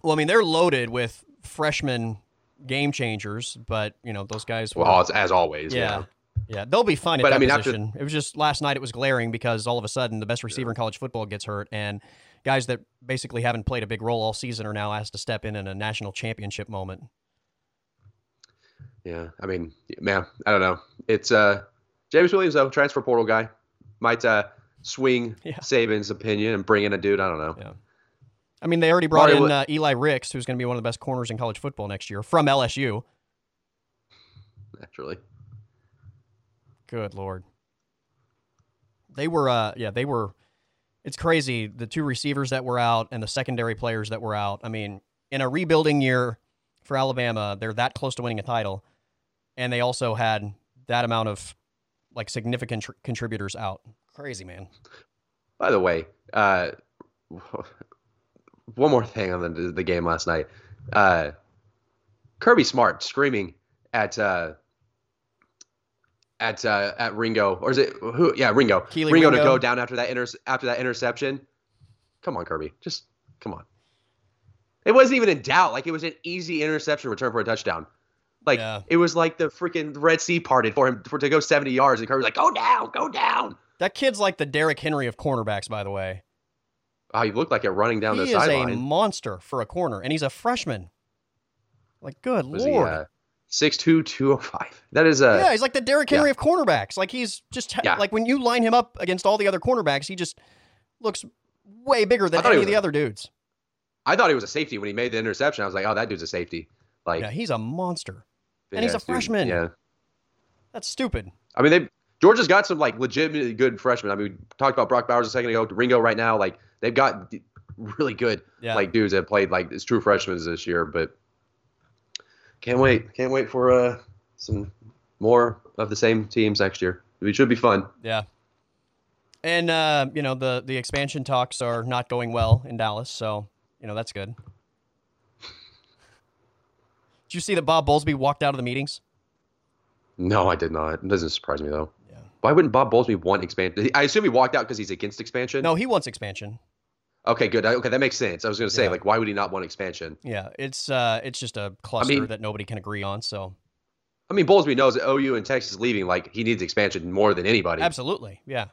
Well, I mean, they're loaded with freshman game changers, but, you know, those guys... Were, well, as, as always. Yeah, yeah. Yeah, they'll be fine at but, that I mean, position. After, it was just last night it was glaring because all of a sudden the best receiver yeah. in college football gets hurt, and guys that basically haven't played a big role all season are now asked to step in in a national championship moment. Yeah, I mean, man, I don't know. It's... uh. Jameson Williams, though, transfer portal guy, might uh, swing yeah. Saban's opinion and bring in a dude. I don't know. Yeah. I mean, they already brought Probably in uh, Eli Ricks, who's going to be one of the best corners in college football next year from L S U. Naturally. Good Lord. They were, uh, yeah, they were. It's crazy. The two receivers that were out and the secondary players that were out. I mean, in a rebuilding year for Alabama, they're that close to winning a title. And they also had that amount of. Like significant tr- contributors out. Crazy, man. By the way, uh, one more thing on the, the game last night. Uh, Kirby Smart screaming at uh, at uh, at Ringo, or is it who? Yeah, Ringo. Ringo, Ringo to go down after that inter- after that interception. Come on, Kirby. Just come on. It wasn't even in doubt. Like, it was an easy interception return for a touchdown. Like, yeah. It was like the freaking Red Sea parted for him for, to go seventy yards. And Kirby was like, go down, go down. That kid's like the Derek Henry of cornerbacks, by the way. Oh, he looked like it running down he the sideline. He is a monster for a corner, and he's a freshman. Like, good was Lord. He, uh, six two, two oh five. That is a... Yeah, he's like the Derek Henry yeah. of cornerbacks. Like, he's just... Yeah. Like, when you line him up against all the other cornerbacks, he just looks way bigger than any of the a, other dudes. I thought he was a safety when he made the interception. I was like, oh, that dude's a safety. Like, yeah, he's a monster. And yeah, he's a freshman. Dude, yeah. That's stupid. I mean, they Georgia's got some, like, legitimately good freshmen. I mean, we talked about Brock Bowers a second ago, Ringo right now. Like, they've got really good, yeah. like, dudes that played, like, it's true freshmen this year. But can't wait. Can't wait for uh, some more of the same teams next year. It should be fun. Yeah. And, uh, you know, the, the expansion talks are not going well in Dallas. So, you know, that's good. Did you see that Bob Bowlesby walked out of the meetings? No, I did not. It doesn't surprise me, though. Yeah, Why wouldn't Bob Bowlesby want expansion? I assume he walked out because he's against expansion. No, he wants expansion. Okay, good. Okay, that makes sense. I was going to say, yeah. like, why would he not want expansion? Yeah, it's uh, it's just a cluster I mean, that nobody can agree on. So, I mean, Bowlesby knows that O U and Texas leaving, like, he needs expansion more than anybody. Absolutely, yeah.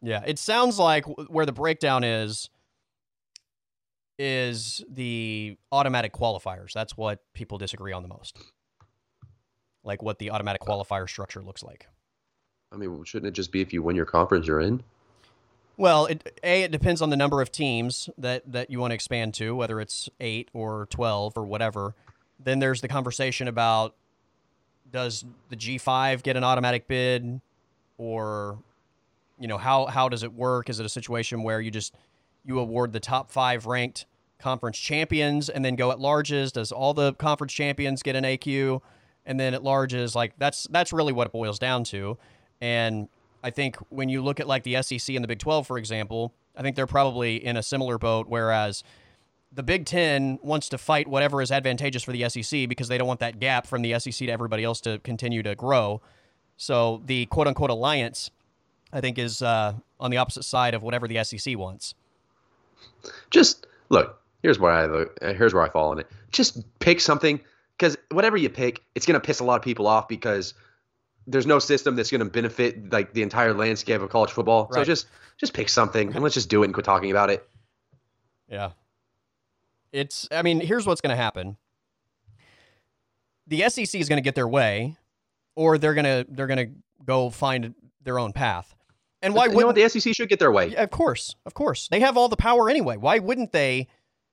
Yeah, it sounds like where the breakdown is, is the automatic qualifiers. That's what people disagree on the most. Like, what the automatic qualifier structure looks like. I mean, shouldn't it just be if you win your conference, you're in? Well, it, A, it depends on the number of teams that, that you want to expand to, whether it's eight or twelve or whatever. Then there's the conversation about, does the G five get an automatic bid? Or, you know, how, how does it work? Is it a situation where you just, you award the top five ranked conference champions and then go at larges? Does all the conference champions get an A Q? And then at larges, like, that's, that's really what it boils down to. And I think when you look at, like, the S E C and the Big twelve, for example, I think they're probably in a similar boat, whereas the Big ten wants to fight whatever is advantageous for the S E C because they don't want that gap from the S E C to everybody else to continue to grow. So the quote-unquote alliance, I think, is uh, on the opposite side of whatever the S E C wants. Just, look, here's where I look, here's where I fall on it. Just pick something, because whatever you pick, it's going to piss a lot of people off because – there's no system that's going to benefit, like, the entire landscape of college football. Right. So just just pick something and let's just do it and quit talking about it. Yeah. It's, I mean, here's what's going to happen. The S E C is going to get their way, or they're going to they're going to go find their own path. And why wouldn't, you know what, the S E C should get their way? Yeah, of course. Of course. They have all the power anyway. Why wouldn't they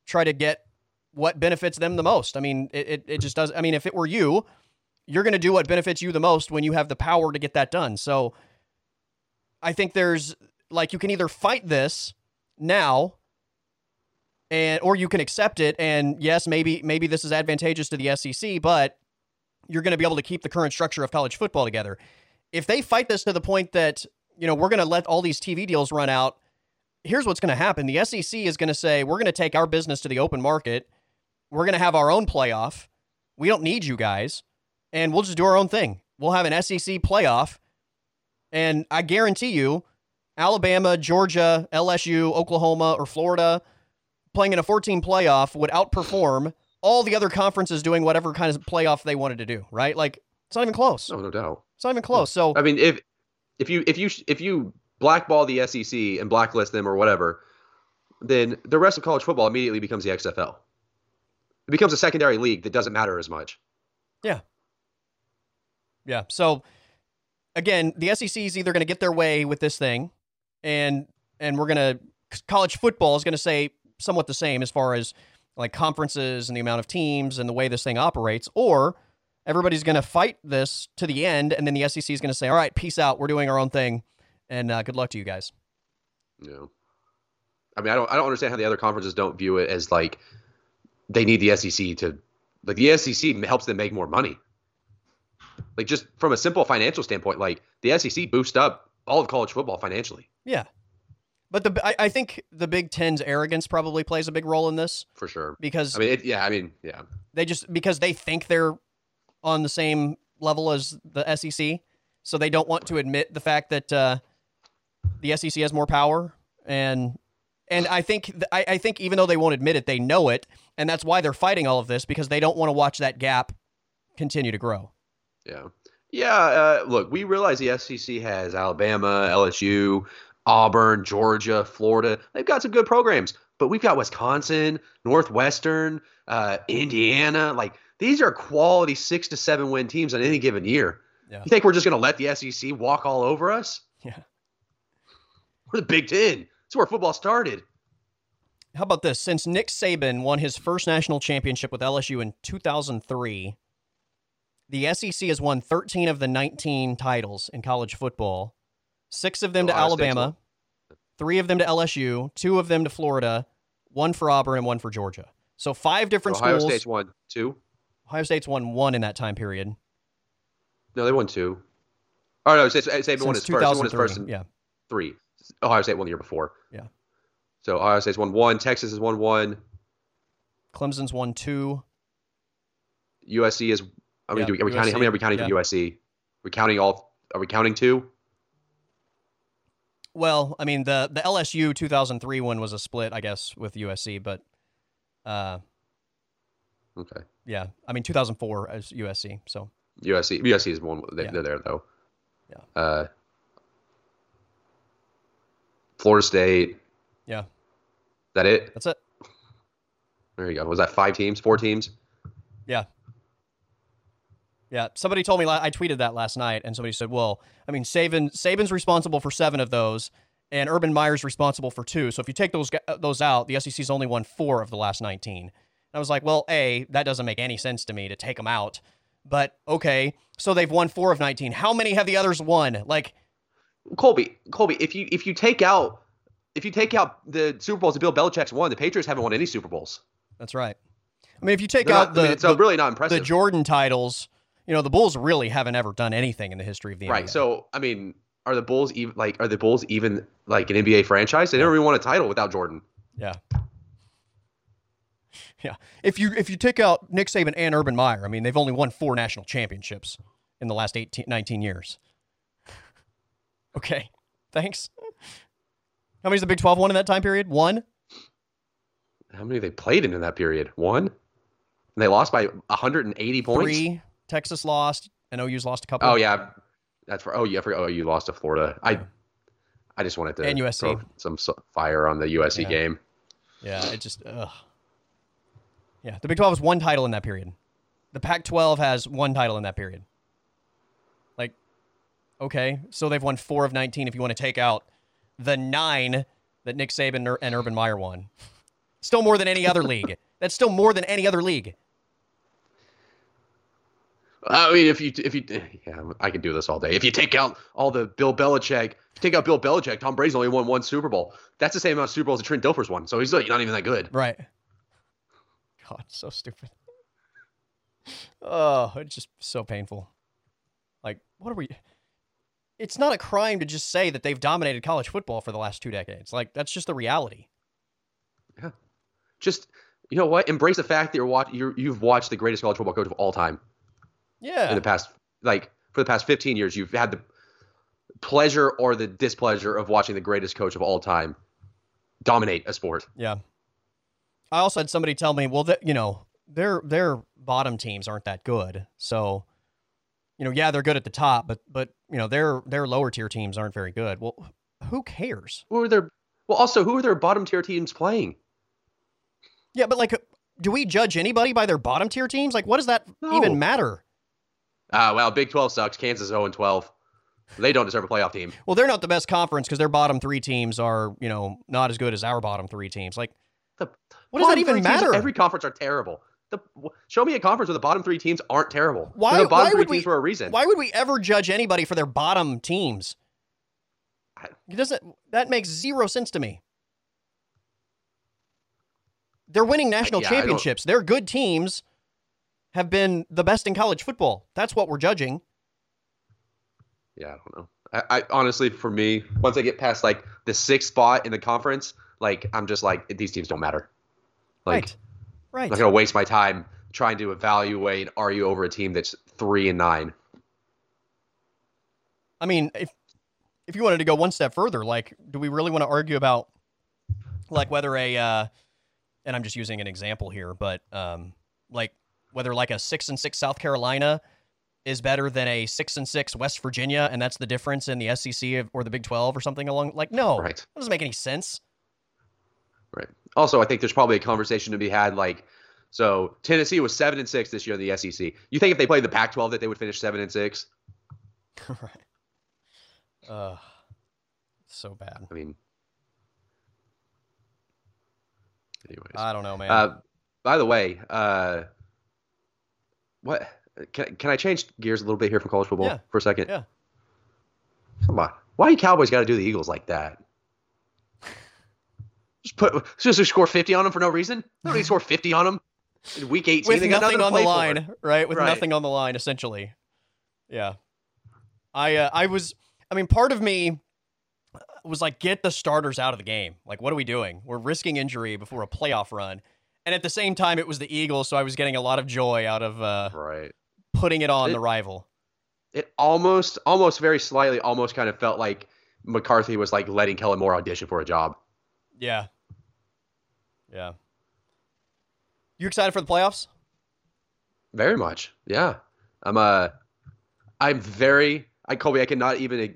try to get what benefits them the most? I mean, it it, it just does. I mean, if it were you, you're going to do what benefits you the most when you have the power to get that done. So I think there's, like, you can either fight this now, and or you can accept it. And yes, maybe maybe this is advantageous to the S E C, but you're going to be able to keep the current structure of college football together. If they fight this to the point that, you know, we're going to let all these T V deals run out, here's what's going to happen. The S E C is going to say, we're going to take our business to the open market. We're going to have our own playoff. We don't need you guys. And we'll just do our own thing. We'll have an S E C playoff. And I guarantee you, Alabama, Georgia, L S U, Oklahoma, or Florida playing in a fourteen playoff would outperform all the other conferences doing whatever kind of playoff they wanted to do, right? Like, it's not even close. No, no doubt. It's not even close. So I mean, if if you if you if you blackball the S E C and blacklist them or whatever, then the rest of college football immediately becomes the X F L. It becomes a secondary league that doesn't matter as much. Yeah. Yeah, so, again, the S E C is either going to get their way with this thing, and and we're going to, college football is going to say somewhat the same as far as, like, conferences and the amount of teams and the way this thing operates, or everybody's going to fight this to the end, and then the S E C is going to say, all right, peace out, we're doing our own thing, and uh, good luck to you guys. Yeah. I mean, I don't, I don't understand how the other conferences don't view it as, like, they need the S E C to, like, the S E C helps them make more money. Like, just from a simple financial standpoint, like, the S E C boosts up all of college football financially. Yeah. But the I, I think the Big Ten's arrogance probably plays a big role in this. For sure. Because... I mean, it, yeah, I mean, yeah. They just... Because they think they're on the same level as the S E C, so they don't want to admit the fact that uh, the S E C has more power. And and I think, I, I think even though they won't admit it, they know it, and that's why they're fighting all of this, because they don't want to watch that gap continue to grow. Yeah. Yeah. Uh, look, we realize the S E C has Alabama, L S U, Auburn, Georgia, Florida. They've got some good programs, but we've got Wisconsin, Northwestern, uh, Indiana. Like, these are quality six to seven win teams on any given year. Yeah. You think we're just going to let the S E C walk all over us? Yeah. We're the Big Ten. That's where football started. How about this? Since Nick Saban won his first national championship with L S U in two thousand three, the S E C has won thirteen of the nineteen titles in college football, six of them to Alabama, three of them to L S U, two of them to Florida, one for Auburn, and one for Georgia. So five different schools. Ohio State's won two. Ohio State's won one in that time period. No, they won two. Oh, no, Saban won his first. They won his first in yeah. three. Ohio State won the year before. Yeah. So Ohio State's won one. Texas has won one. Clemson's won two. U S C is... I mean, yeah, do we, are we counting, how many are we counting yeah. from U S C? We're counting all Are we counting two? Well, I mean, the, the L S U two thousand three one was a split, I guess, with U S C, but... Uh, okay. Yeah, I mean, two thousand four is U S C, so... U S C U S C is one. They, yeah. They're there, though. Yeah. Uh, Florida State. Yeah. Is that it? That's it. There you go. Was that five teams, four teams? Yeah. Yeah. Somebody told me, I tweeted that last night, and somebody said, well, I mean, Saban, Saban's responsible for seven of those, and Urban Meyer's responsible for two. So if you take those those out, the S E C's only won four of the last nineteen. And I was like, well, A, that doesn't make any sense to me to take them out. But, okay, so they've won four of nineteen. How many have the others won? Like, Colby, Colby, if you if you take out if you take out the Super Bowls that Bill Belichick's won, the Patriots haven't won any Super Bowls. That's right. I mean, if you take They're out not, the, I mean, it's the, really not impressive. The Jordan titles, you know, the Bulls really haven't ever done anything in the history of the N B A. Right. So, I mean, are the Bulls even like are the Bulls even like an N B A franchise? They never yeah. even won a title without Jordan. Yeah. Yeah, if you if you take out Nick Saban and Urban Meyer, I mean, they've only won four national championships in the last eighteen, nineteen years. Okay, thanks. How many is the Big twelve won in that time period? One? How many they played in in that period? One? And they lost by one hundred eighty points? Three. Texas lost, and O U's lost a couple. Oh, yeah. That's for, oh, yeah, I forgot O U lost to Florida. I I just wanted to and U S C. Throw some fire on the U S C yeah. game. Yeah, it just... Ugh. Yeah, the Big twelve has one title in that period. The Pac twelve has one title in that period. Like, okay, so they've won four of nineteen if you want to take out the nine that Nick Saban and Urban Meyer won. Still more than any other league. That's still more than any other league. I mean, if you, if you, yeah, I could do this all day. If you take out all the Bill Belichick, if you take out Bill Belichick, Tom Brady's only won one Super Bowl. That's the same amount of Super Bowls as Trent Dilfer's won, so he's not even that good. Right. God, so stupid. Oh, it's just so painful. Like, what are we... It's not a crime to just say that they've dominated college football for the last two decades. Like, that's just the reality. Yeah. Just, you know what? Embrace the fact that you're watch- you're, you've watched the greatest college football coach of all time. Yeah. In the past, like, for the past fifteen years, you've had the pleasure or the displeasure of watching the greatest coach of all time dominate a sport. Yeah. I also had somebody tell me, well, th- you know, their their bottom teams aren't that good. So, you know, yeah, they're good at the top, but but you know, their their lower tier teams aren't very good. Well, who cares? Who are their well? Also, who are their bottom tier teams playing? Yeah, but like, do we judge anybody by their bottom tier teams? Like, what does that no. even matter? Ah, uh, well, Big twelve sucks. Kansas oh and twelve. They don't deserve a playoff team. Well, they're not the best conference because their bottom three teams are, you know, not as good as our bottom three teams. Like. The what does that even matter? Every conference are terrible. The, show me a conference where the bottom three teams aren't terrible. Why? The bottom why would three we, teams for a reason. Why would we ever judge anybody for their bottom teams? It doesn't. That makes zero sense to me. They're winning national yeah, championships. Their good teams have been the best in college football. That's what we're judging. Yeah, I don't know. I, I honestly, for me, once I get past like the sixth spot in the conference. Like, I'm just like, these teams don't matter. Like, right. Right. I'm not going to waste my time trying to evaluate, are you over a team that's three and nine? I mean, if if you wanted to go one step further, like, do we really want to argue about, like, whether a, uh, and I'm just using an example here, but, um, like, whether, like, a six and six South Carolina is better than a six and six West Virginia, and that's the difference in the S E C or the Big twelve or something along, like, no. Right. That doesn't make any sense. Right. Also, I think there's probably a conversation to be had. Like, so Tennessee was seven and six this year in the S E C. You think if they played the Pac twelve that they would finish seven and six? Right. Uh, so bad. I mean, anyways, I don't know, man. Uh, by the way, uh, what can can I change gears a little bit here from college football yeah. for a second? Yeah. Come on, why do Cowboys got to do the Eagles like that? Just put just score fifty on them for no reason. Nobody score fifty on them in week eighteen. With they got nothing, nothing on the line, for. right? With right. nothing on the line, essentially. Yeah, I uh, I was. I mean, part of me was like, get the starters out of the game. Like, what are we doing? We're risking injury before a playoff run, and at the same time, it was the Eagles, so I was getting a lot of joy out of uh, right. putting it on it, the rival. it almost, almost very slightly, almost kind of felt like McCarthy was like letting Kellen Moore audition for a job. Yeah. Yeah. You excited for the playoffs? Very much. Yeah. I'm, uh, I'm very, I, Colby, I cannot even e-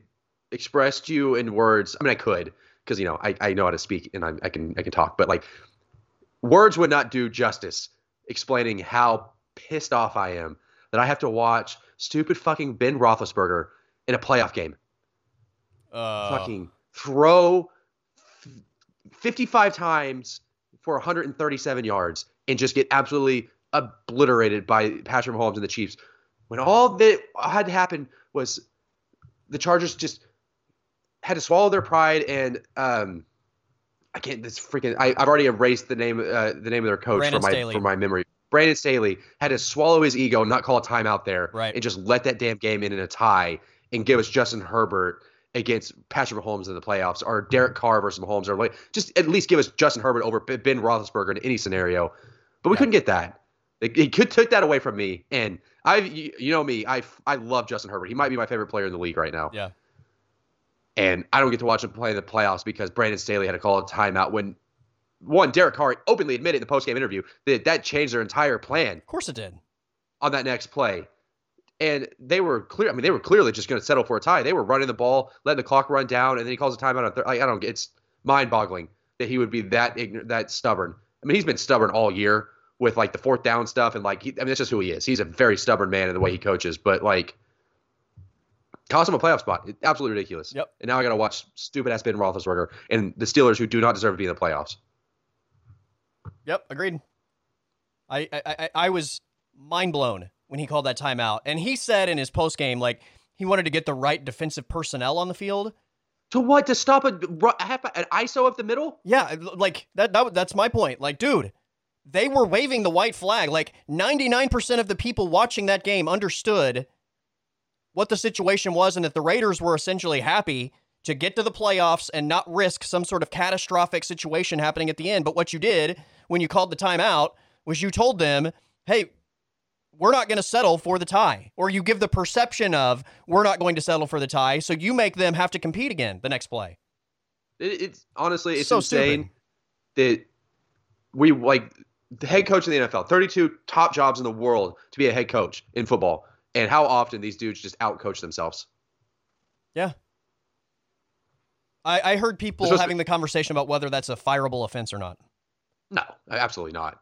express to you in words. I mean, I could, cause you know, I, I know how to speak and I, I can, I can talk, but like words would not do justice explaining how pissed off I am that I have to watch stupid fucking Ben Roethlisberger in a playoff game. Uh, fucking throw f- fifty-five times for one hundred thirty-seven yards and just get absolutely obliterated by Patrick Mahomes and the Chiefs. When all that had to happen was the Chargers just had to swallow their pride and um, I can't. This freaking I, I've already erased the name uh, the name of their coach from my, from my memory. Brandon Staley had to swallow his ego and not call a timeout there, right, and just let that damn game in in a tie and give us Justin Herbert against Patrick Mahomes in the playoffs, or Derek Carr versus Mahomes, or like just at least give us Justin Herbert over Ben Roethlisberger in any scenario. But we yeah. couldn't get that. They, they could took that away from me. And I, you know me, I, I love Justin Herbert. He might be my favorite player in the league right now. Yeah. And I don't get to watch him play in the playoffs because Brandon Staley had to call a timeout when, one, Derek Carr openly admitted in the postgame interview that that changed their entire plan. Of course it did. On that next play. And they were clear. I mean, they were clearly just going to settle for a tie. They were running the ball, letting the clock run down, and then he calls a timeout on third. I don't get. It's mind-boggling that he would be that ignorant, that stubborn. I mean, he's been stubborn all year with like the fourth down stuff, and like he, I mean, that's just who he is. He's a very stubborn man in the way he coaches. But like, cost him a playoff spot. It's absolutely ridiculous. Yep. And now I got to watch stupid ass Ben Roethlisberger and the Steelers, who do not deserve to be in the playoffs. Yep, agreed. I I I, I was mind blown when he called that timeout. And he said in his postgame, like, he wanted to get the right defensive personnel on the field. To what? To stop a, an I S O up the middle? Yeah, like, that, that that's my point. Like, dude, they were waving the white flag. Like, ninety-nine percent of the people watching that game understood what the situation was and that the Raiders were essentially happy to get to the playoffs and not risk some sort of catastrophic situation happening at the end. But what you did when you called the timeout was you told them, hey, we're not going to settle for the tie, or you give the perception of we're not going to settle for the tie. So you make them have to compete again the next play. It, it's honestly, it's so insane stupid. That we like the head coach in the N F L, thirty-two top jobs in the world to be a head coach in football. And how often these dudes just outcoach themselves. Yeah. I, I heard people having to, the conversation about whether that's a fireable offense or not. No, absolutely not.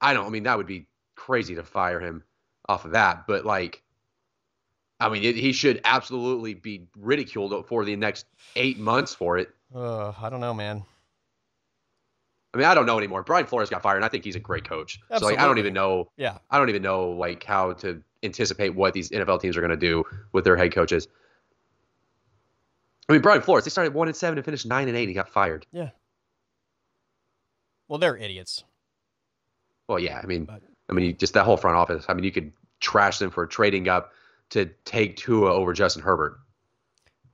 I don't, I mean, that would be crazy to fire him off of that, but like, I mean, it, he should absolutely be ridiculed for the next eight months for it. Uh, I don't know, man. I mean, I don't know anymore. Brian Flores got fired, and I think he's a great coach. Absolutely. So like, I don't even know. Yeah, I don't even know like how to anticipate what these N F L teams are going to do with their head coaches. I mean, Brian Flores, they started one and seven and finished nine and eight. And he got fired. Yeah. Well, they're idiots. Well, yeah. I mean. But- I mean, you, just that whole front office. I mean, you could trash them for trading up to take Tua over Justin Herbert.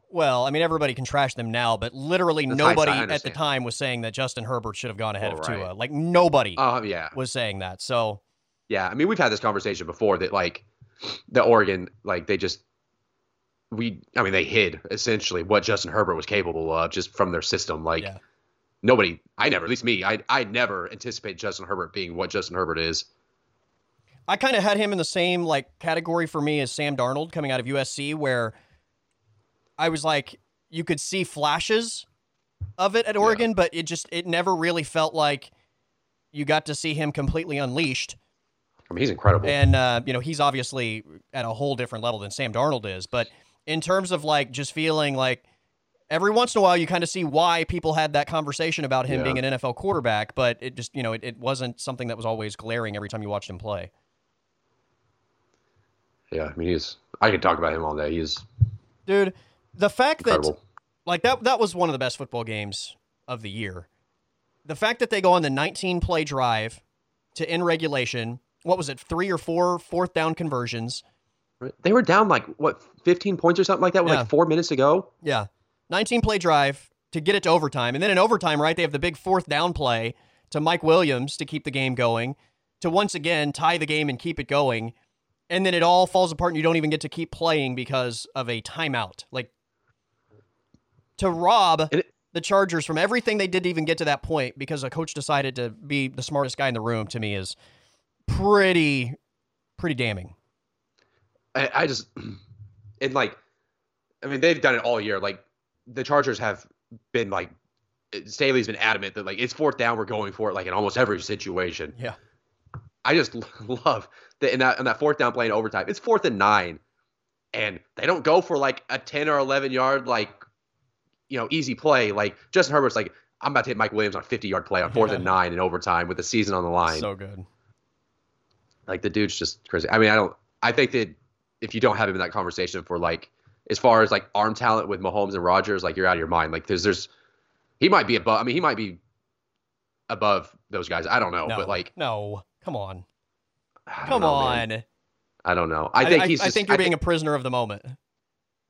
Well, I mean, everybody can trash them now, but literally That's nobody at the time was saying that Justin Herbert should have gone ahead oh, of right. Tua. Like, nobody uh, yeah. was saying that. So, yeah, I mean, we've had this conversation before that, like, the Oregon, like, they just, we, I mean, they hid essentially what Justin Herbert was capable of just from their system. Like, yeah. nobody, I never, at least me, I, I never anticipate Justin Herbert being what Justin Herbert is. I kind of had him in the same like category for me as Sam Darnold coming out of U S C, where I was like, you could see flashes of it at Oregon, yeah. but it just, it never really felt like you got to see him completely unleashed. I mean, he's incredible. And, uh, you know, he's obviously at a whole different level than Sam Darnold is, but in terms of like, just feeling like every once in a while, you kind of see why people had that conversation about him yeah. being an N F L quarterback, but it just, you know, it, it wasn't something that was always glaring every time you watched him play. Yeah, I mean, he's. I could talk about him all day. He's, dude. The fact incredible. that, like that, that was one of the best football games of the year. The fact that they go on the nineteen-play drive to end regulation. What was it? Three or four fourth down conversions. They were down like what, fifteen points or something like that with yeah. like four minutes to go. Yeah, nineteen-play drive to get it to overtime, and then in overtime, right? They have the big fourth down play to Mike Williams to keep the game going, to once again tie the game and keep it going. and then it all falls apart and you don't even get to keep playing because of a timeout. Like, to rob it, the Chargers from everything they did to even get to that point because a coach decided to be the smartest guy in the room, to me, is pretty, pretty damning. I, I just, and like, I mean, they've done it all year. Like, the Chargers have been like, Staley's been adamant that, like, it's fourth down, we're going for it, like, in almost every situation. Yeah. I just love that in that, in that fourth down play in overtime, it's fourth and nine, and they don't go for like a ten or eleven yard, like, you know, easy play. Like, Justin Herbert's like, I'm about to hit Mike Williams on a fifty yard play on fourth yeah. and nine in overtime with the season on the line. So good. Like, the dude's just crazy. I mean, I don't, I think that if you don't have him in that conversation for, like, as far as like arm talent with Mahomes and Rodgers, like, you're out of your mind. Like, there's, there's, he might be above, I mean, he might be above those guys. I don't know, no, but like, no. Come on. Come know, on. Man. I don't know. I think I, he's I, just, I think you're I being think, a prisoner of the moment.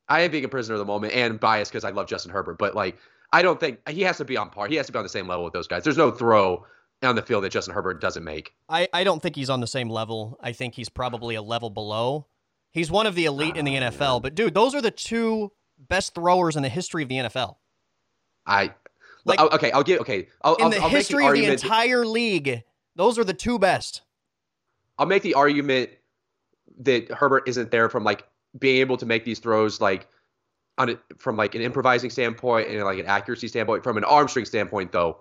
I am being a prisoner of the moment and biased because I love Justin Herbert. But, like, I don't think – he has to be on par. He has to be on the same level with those guys. There's no throw on the field that Justin Herbert doesn't make. I, I don't think he's on the same level. I think he's probably a level below. He's one of the elite in the N F L. Know. But, dude, those are the two best throwers in the history of the N F L. I – like, okay, I'll give – okay. I'll, in I'll, the I'll history of the entire league – those are the two best. I'll make the argument that Herbert isn't there from, like, being able to make these throws, like, on a, from, like, an improvising standpoint and, like, an accuracy standpoint. From an arm strength standpoint, though,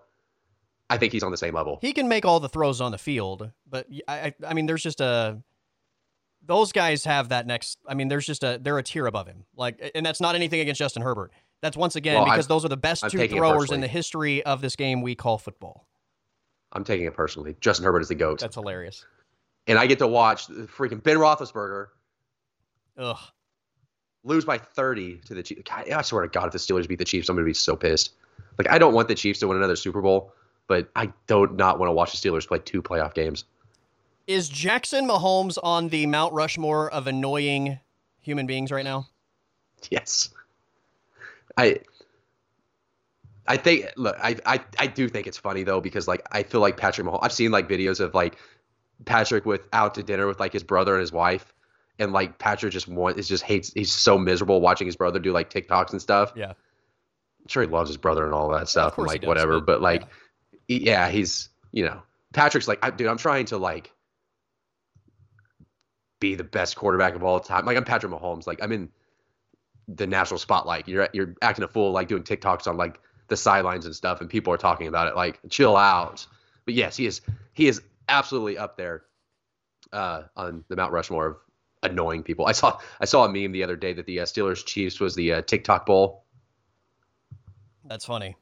I think he's on the same level. He can make all the throws on the field, but I, I mean, there's just a those guys have that next. I mean, there's just a they're a tier above him. Like, and that's not anything against Justin Herbert. That's once again well, because I'm, those are the best I'm two throwers in the history of this game we call football. I'm taking it personally. Justin Herbert is the GOAT. That's hilarious. And I get to watch the freaking Ben Roethlisberger Ugh. lose by thirty to the Chiefs. God, I swear to God, if the Steelers beat the Chiefs, I'm going to be so pissed. Like, I don't want the Chiefs to win another Super Bowl, but I do not want to watch the Steelers play two playoff games. Is Jackson Mahomes on the Mount Rushmore of annoying human beings right now? Yes. I... I think, look, I, I I do think it's funny, though, because, like, I feel like Patrick Mahomes, I've seen, like, videos of, like, Patrick with out to dinner with, like, his brother and his wife, and, like, Patrick just wants, is just hates, he's so miserable watching his brother do, like, TikToks and stuff. Yeah. I'm sure he loves his brother and all that stuff, and, like, does, whatever, but, but like, yeah. He, yeah, he's, you know, Patrick's like, I, dude, I'm trying to, like, be the best quarterback of all time. Like, I'm Patrick Mahomes. Like, I'm in the national spotlight. You're, you're acting a fool, like, doing TikToks on, like, the sidelines and stuff, and people are talking about it. Like, chill out. But yes, he is he is absolutely up there uh on the Mount Rushmore of annoying people. I saw I saw a meme the other day that the uh, Steelers Chiefs was the uh, TikTok Bowl. That's funny.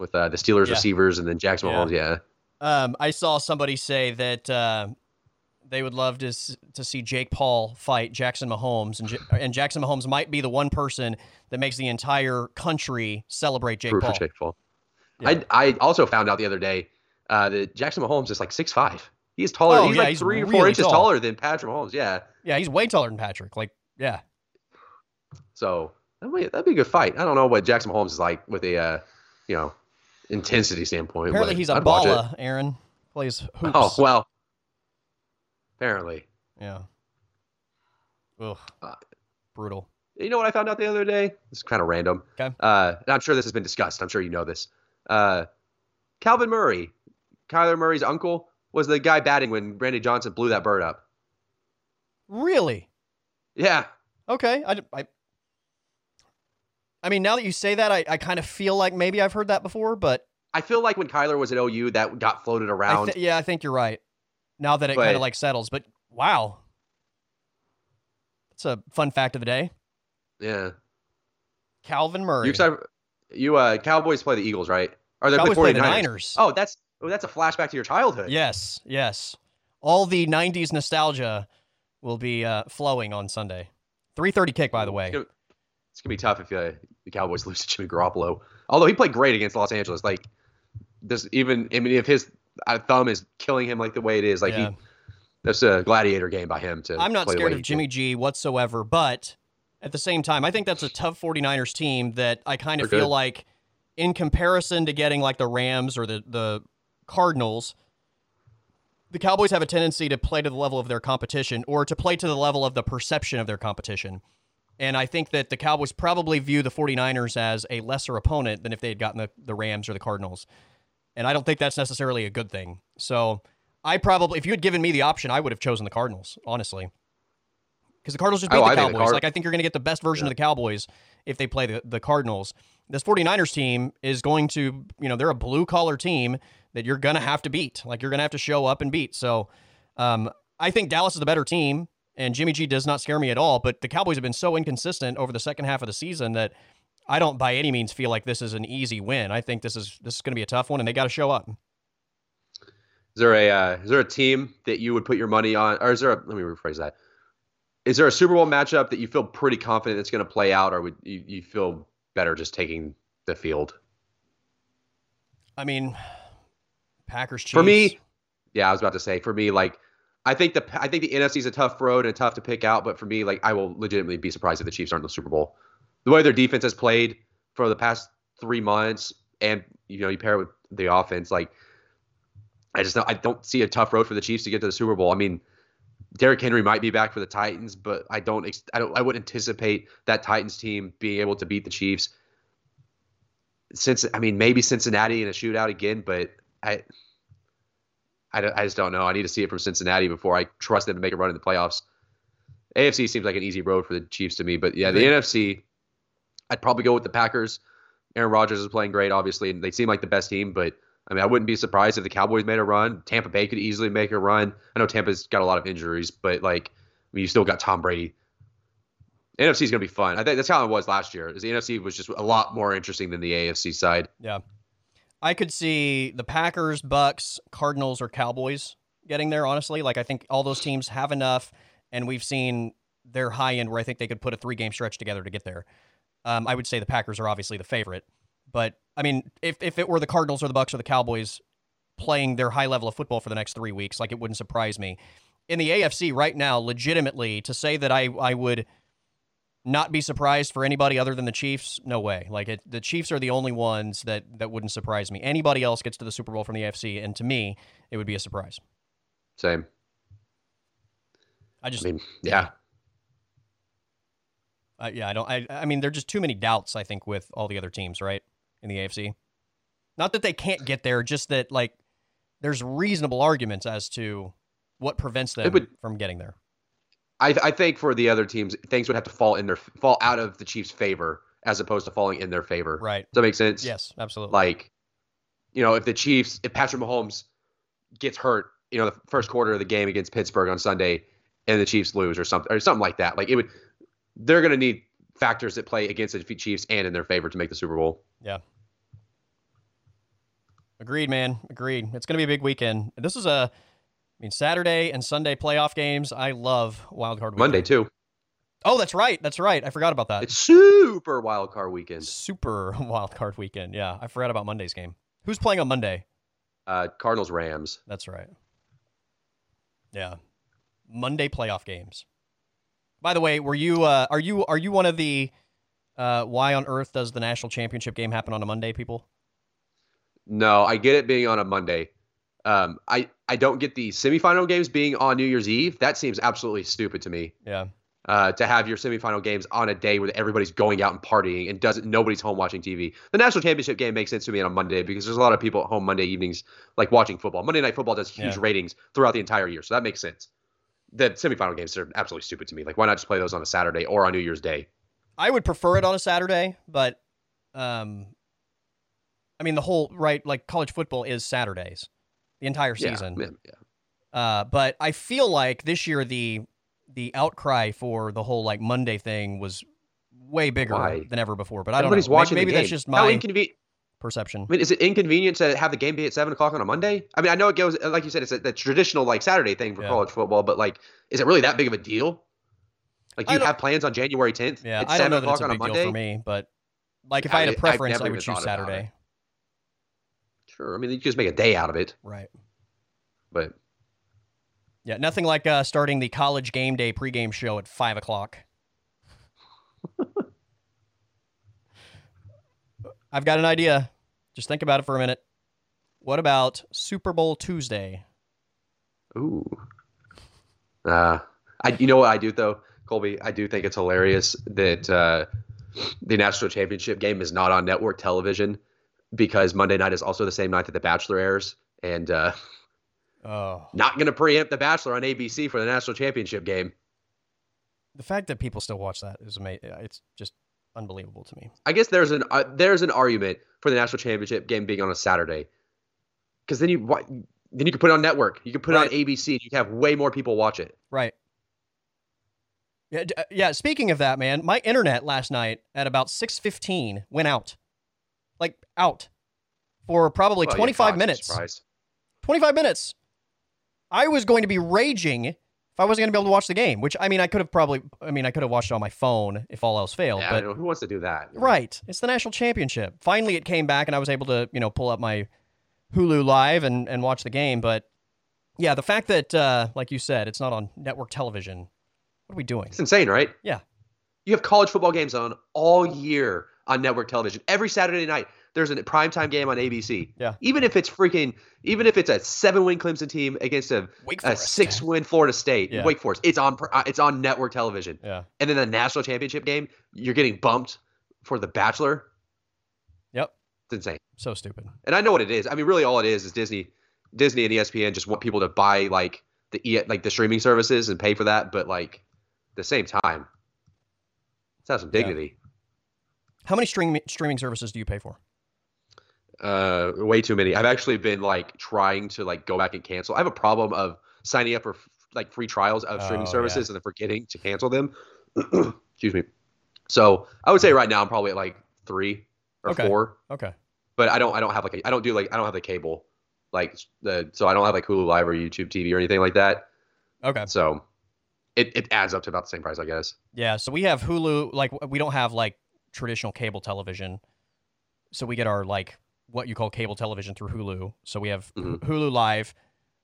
With uh, the Steelers yeah. receivers and then Jackson Mahomes. Yeah. yeah. Um, I saw somebody say that uh, they would love to s- to see Jake Paul fight Jackson Mahomes, and J- and Jackson Mahomes might be the one person that makes the entire country celebrate Jake Paul. Jake Paul. Yeah. I I also found out the other day uh, that Jackson Mahomes is like six five. He's taller. Oh, he's yeah, like he's three really or four inches tall. taller than Patrick Mahomes. Yeah. Yeah, he's way taller than Patrick. Like, yeah. So that'd be, that'd be a good fight. I don't know what Jackson Mahomes is like with a uh, you know intensity standpoint. Apparently, he's a I'd baller. Aaron plays hoops. Oh well. Apparently. Yeah. Ugh. Uh, Brutal. You know what I found out the other day? It's kind of random. Okay. Uh, and I'm sure this has been discussed. I'm sure you know this. Uh, Calvin Murray, Kyler Murray's uncle, was the guy batting when Brandon Johnson blew that bird up. Really? Yeah. Okay. I, I, I mean, now that you say that, I, I kind of feel like maybe I've heard that before, but... I feel like when Kyler was at O U, that got floated around. I th- yeah, I think you're right. Now that it kind of like settles, but wow. That's a fun fact of the day. Yeah. Calvin Murray. You, excited, you uh, Cowboys play the Eagles, right? Or they Cowboys play, play the Niners. Oh, that's oh, that's a flashback to your childhood. Yes, yes. All the nineties nostalgia will be uh, flowing on Sunday. three thirty kick, by the way. It's going to be tough if uh, the Cowboys lose to Jimmy Garoppolo. Although he played great against Los Angeles. Like, this even, I mean, if his thumb is killing him like the way it is, like yeah. he, that's a gladiator game by him. To I'm not scared of Jimmy G whatsoever, but... At the same time, I think that's a tough 49ers team that I kind of They're feel good. Like in comparison to getting like the Rams or the, the Cardinals, the Cowboys have a tendency to play to the level of their competition, or to play to the level of the perception of their competition. And I think that the Cowboys probably view the 49ers as a lesser opponent than if they had gotten the, the Rams or the Cardinals. And I don't think that's necessarily a good thing. So I probably, if you had given me the option, I would have chosen the Cardinals, honestly. Because the Cardinals just beat oh, the I Cowboys. The Card- like, I think you're going to get the best version yeah. of the Cowboys if they play the, the Cardinals. This 49ers team is going to, you know, they're a blue-collar team that you're going to have to beat. Like, you're going to have to show up and beat. So um, I think Dallas is the better team, and Jimmy G does not scare me at all. But the Cowboys have been so inconsistent over the second half of the season that I don't by any means feel like this is an easy win. I think this is this is going to be a tough one, and they got to show up. Is there a uh, is there a team that you would put your money on, or is there a, let me rephrase that. Is there a Super Bowl matchup that you feel pretty confident it's going to play out, or would you, you feel better just taking the field? I mean, Packers, Chiefs. For me, yeah, I was about to say, for me, like, I think the I think the N F C is a tough road and tough to pick out, but for me, like, I will legitimately be surprised if the Chiefs aren't in the Super Bowl. The way their defense has played for the past three months, and you know, you pair it with the offense, like, I just don't, I don't see a tough road for the Chiefs to get to the Super Bowl. I mean, Derek Henry might be back for the Titans, but I don't, I don't, I wouldn't anticipate that Titans team being able to beat the Chiefs. Since, I mean, maybe Cincinnati in a shootout again, but I, I, I just don't know. I need to see it from Cincinnati before I trust them to make a run in the playoffs. A F C seems like an easy road for the Chiefs to me, but yeah, the yeah. N F C, I'd probably go with the Packers. Aaron Rodgers is playing great, obviously, and they seem like the best team, but I mean, I wouldn't be surprised if the Cowboys made a run. Tampa Bay could easily make a run. I know Tampa's got a lot of injuries, but like, I mean, you still got Tom Brady. The N F C is going to be fun. I think that's how it was last year. Is the N F C was just a lot more interesting than the A F C side. Yeah, I could see the Packers, Bucks, Cardinals, or Cowboys getting there. Honestly, like, I think all those teams have enough, and we've seen their high end where I think they could put a three-game stretch together to get there. Um, I would say the Packers are obviously the favorite, but I mean, if if it were the Cardinals or the Bucks or the Cowboys playing their high level of football for the next three weeks, like, it wouldn't surprise me. In the A F C right now, legitimately, to say that I, I would not be surprised for anybody other than the Chiefs, no way. Like, it, the Chiefs are the only ones that, that wouldn't surprise me. Anybody else gets to the Super Bowl from the A F C, and to me, it would be a surprise. Same. I just... I mean, yeah. Uh, yeah, I don't... I, I mean, there are just too many doubts, I think, with all the other teams, right? In the A F C. Not that they can't get there, just that, like, there's reasonable arguments as to what prevents them would, from getting there. I, I think for the other teams, things would have to fall in their fall out of the Chiefs' favor as opposed to falling in their favor. Right. Does that make sense? Yes, absolutely. Like, you know, if the Chiefs, if Patrick Mahomes gets hurt, you know, the first quarter of the game against Pittsburgh on Sunday, and the Chiefs lose or something or something like that, like, it would, they're going to need factors that play against the Chiefs and in their favor to make the Super Bowl. Yeah. Agreed, man. Agreed. It's going to be a big weekend. This is a, I mean, Saturday and Sunday playoff games. I love Wild Card Weekend. Monday, too. Oh, that's right. That's right. I forgot about that. It's super Wild Card Weekend. Super Wild Card Weekend. Yeah, I forgot about Monday's game. Who's playing on Monday? Uh, Cardinals, Rams. That's right. Yeah. Monday playoff games. By the way, were you? Uh, are you? Are you one of the? Uh, why on earth does the national championship game happen on a Monday, people? No, I get it being on a Monday. Um, I, I don't get the semifinal games being on New Year's Eve. That seems absolutely stupid to me. Yeah. Uh, to have your semifinal games on a day where everybody's going out and partying and doesn't nobody's home watching T V. The national championship game makes sense to me on a Monday because there's a lot of people at home Monday evenings like watching football. Monday Night Football does huge yeah. ratings throughout the entire year, so that makes sense. The semifinal games are absolutely stupid to me. Like, why not just play those on a Saturday or on New Year's Day? I would prefer it on a Saturday, but um. I mean, the whole, right, like, college football is Saturdays, the entire season. Yeah, yeah. Uh, but I feel like this year the the outcry for the whole, like, Monday thing was way bigger Why? than ever before. But I Everybody's don't know. Watching maybe maybe that's just my inconven- perception. I mean, is it inconvenient to have the game be at seven o'clock on a Monday? I mean, I know it goes, like you said, it's a, the traditional, like, Saturday thing for yeah. college football, but, like, is it really that big of a deal? Like, do you have plans on January tenth yeah, at seven I don't know o'clock that it's a big on a Monday? Deal for me, but, like, if I, I had a preference, I would choose Saturday. Sure. I mean, you just make a day out of it. Right. But. Yeah, nothing like uh, starting the college game day pregame show at five o'clock. I've got an idea. Just think about it for a minute. What about Super Bowl Tuesday? Ooh. Uh, I, you know what I do, though, Colby? I do think it's hilarious that uh, the national championship game is not on network television because Monday night is also the same night that The Bachelor airs. And uh, oh. not going to preempt The Bachelor on A B C for the national championship game. The fact that people still watch that is amazing. It's just unbelievable to me. I guess there's an uh, there's an argument for the national championship game being on a Saturday, because then you then you can put it on network. You can put right. it on A B C. And you can have way more people watch it. Right. Yeah. D- yeah. Speaking of that, man, my internet last night at about six fifteen went out, like out, for probably well, twenty five yeah, minutes. Surprised. Twenty five minutes. I was going to be raging if I wasn't going to be able to watch the game, which, I mean, I could have probably, I mean, I could have watched it on my phone if all else failed. Yeah, but I mean, who wants to do that? Right. It's the national championship. Finally, it came back and I was able to, you know, pull up my Hulu Live and, and watch the game. But yeah, the fact that, uh, like you said, it's not on network television. What are we doing? It's insane, right? Yeah. You have college football games on all year on network television. Every Saturday night, there's a primetime game on A B C. Yeah. Even if it's freaking, even if it's a seven-win Clemson team against a, a six-win Florida State, yeah. Wake Forest, it's on it's on network television. Yeah. And then the national championship game, you're getting bumped for The Bachelor. Yep. It's insane. So stupid. And I know what it is. I mean, really all it is is Disney Disney and E S P N just want people to buy like the like the streaming services and pay for that, but like at the same time, let's have some dignity. Yeah. How many stream, streaming services do you pay for? Uh, way too many. I've actually been like trying to like go back and cancel. I have a problem of signing up for f- like free trials of streaming oh, services yeah. and then forgetting to cancel them. Excuse me. So I would say right now I'm probably at like three or okay. four. Okay. But I don't. I don't have like. A, I don't do like. I don't have the cable. Like the. So I don't have like Hulu Live or YouTube T V or anything like that. Okay. So it it adds up to about the same price, I guess. Yeah. So we have Hulu. Like we don't have like traditional cable television. So we get our like. What you call cable television through Hulu. So we have mm-hmm. Hulu Live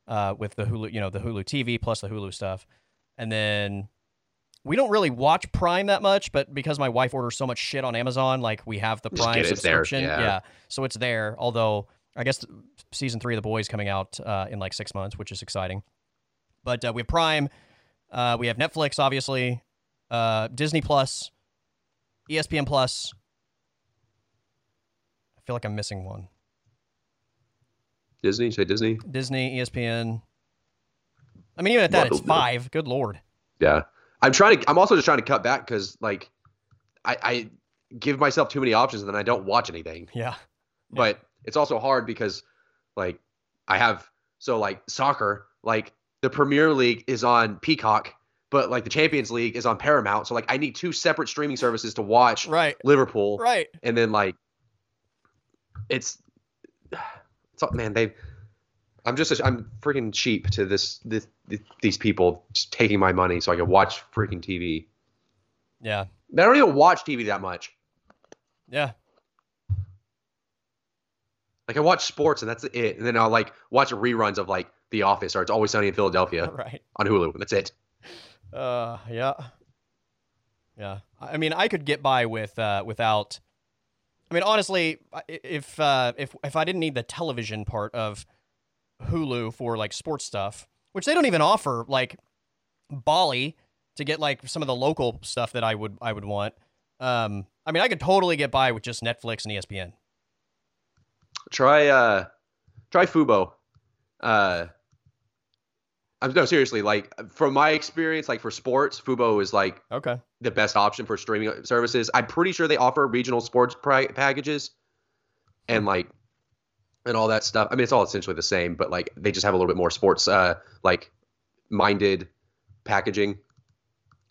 uh, with the Hulu, you know, the Hulu T V plus the Hulu stuff. And then we don't really watch Prime that much, but because my wife orders so much shit on Amazon, like we have the Prime subscription. Yeah. yeah. So it's there. Although I guess season three of The Boys coming out uh, in like six months, which is exciting. But uh, we have Prime. Uh, we have Netflix, obviously, uh, Disney Plus, E S P N Plus. I feel like I'm missing one. Disney? You say Disney? Disney, E S P N. I mean, even at that, well, it's five. Good Lord. Yeah. I'm trying to, I'm also just trying to cut back because, like, I, I give myself too many options and then I don't watch anything. Yeah. But yeah. It's also hard because, like, I have, so, like, soccer, like, the Premier League is on Peacock, but, like, the Champions League is on Paramount. So, like, I need two separate streaming services to watch right. Liverpool. Right. And then, like, It's, it's man. They, I'm just, I'm freaking cheap to this, this, these people just taking my money so I can watch freaking T V. Yeah, I don't even watch T V that much. Yeah, like I watch sports and that's it, and then I'll like watch reruns of like The Office or It's Always Sunny in Philadelphia right. on Hulu. That's it. Uh, yeah, yeah. I mean, I could get by with uh, without. I mean, honestly, if uh, if if I didn't need the television part of Hulu for like sports stuff, which they don't even offer, like Bali to get like some of the local stuff that I would I would want. Um, I mean, I could totally get by with just Netflix and E S P N. Try uh, try Fubo. Uh, I'm no seriously like from my experience, like for sports, Fubo is like okay. the best option for streaming services. I'm pretty sure they offer regional sports pra- packages and like and all that stuff. I mean, it's all essentially the same, but like they just have a little bit more sports uh, like minded packaging.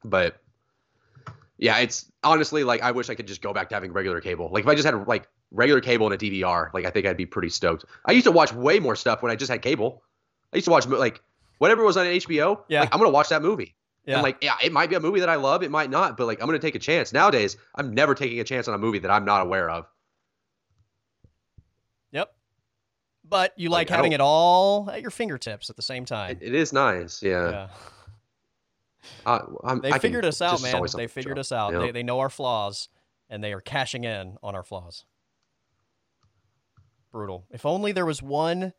But yeah, it's honestly like I wish I could just go back to having regular cable. Like if I just had like regular cable and a D V R, like I think I'd be pretty stoked. I used to watch way more stuff when I just had cable. I used to watch like. Whatever was on H B O, yeah. like, I'm going to watch that movie. Yeah. And like, yeah, it might be a movie that I love. It might not. But like, I'm going to take a chance. Nowadays, I'm never taking a chance on a movie that I'm not aware of. Yep. But you like, like having it all at your fingertips at the same time. It, it is nice. Yeah. yeah. I, I'm, they I figured us out, man. They figured us out. Yeah. They, they know our flaws, and they are cashing in on our flaws. Brutal. If only there was one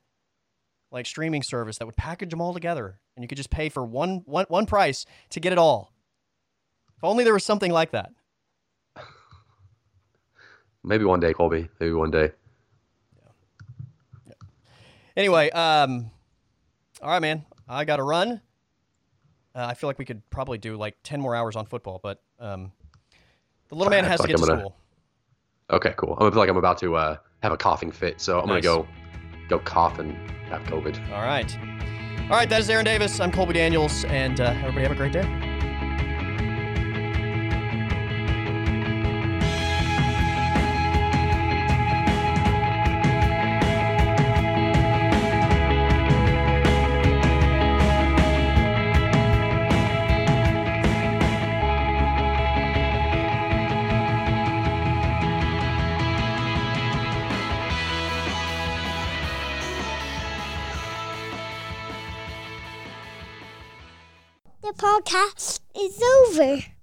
like streaming service that would package them all together, and you could just pay for one one one price to get it all. If only there was something like that. Maybe one day, Colby. Maybe one day. Yeah. Yeah. Anyway, um, all right, man. I got to run. Uh, I feel like we could probably do like ten more hours on football, but um, the little man has to get to school. Okay, cool. I feel like I'm about to uh, have a coughing fit, so I'm going to go go cough and have COVID. All right. All right, that is Aaron Davis. I'm Colby Daniels, and uh, everybody have a great day. Podcast is over.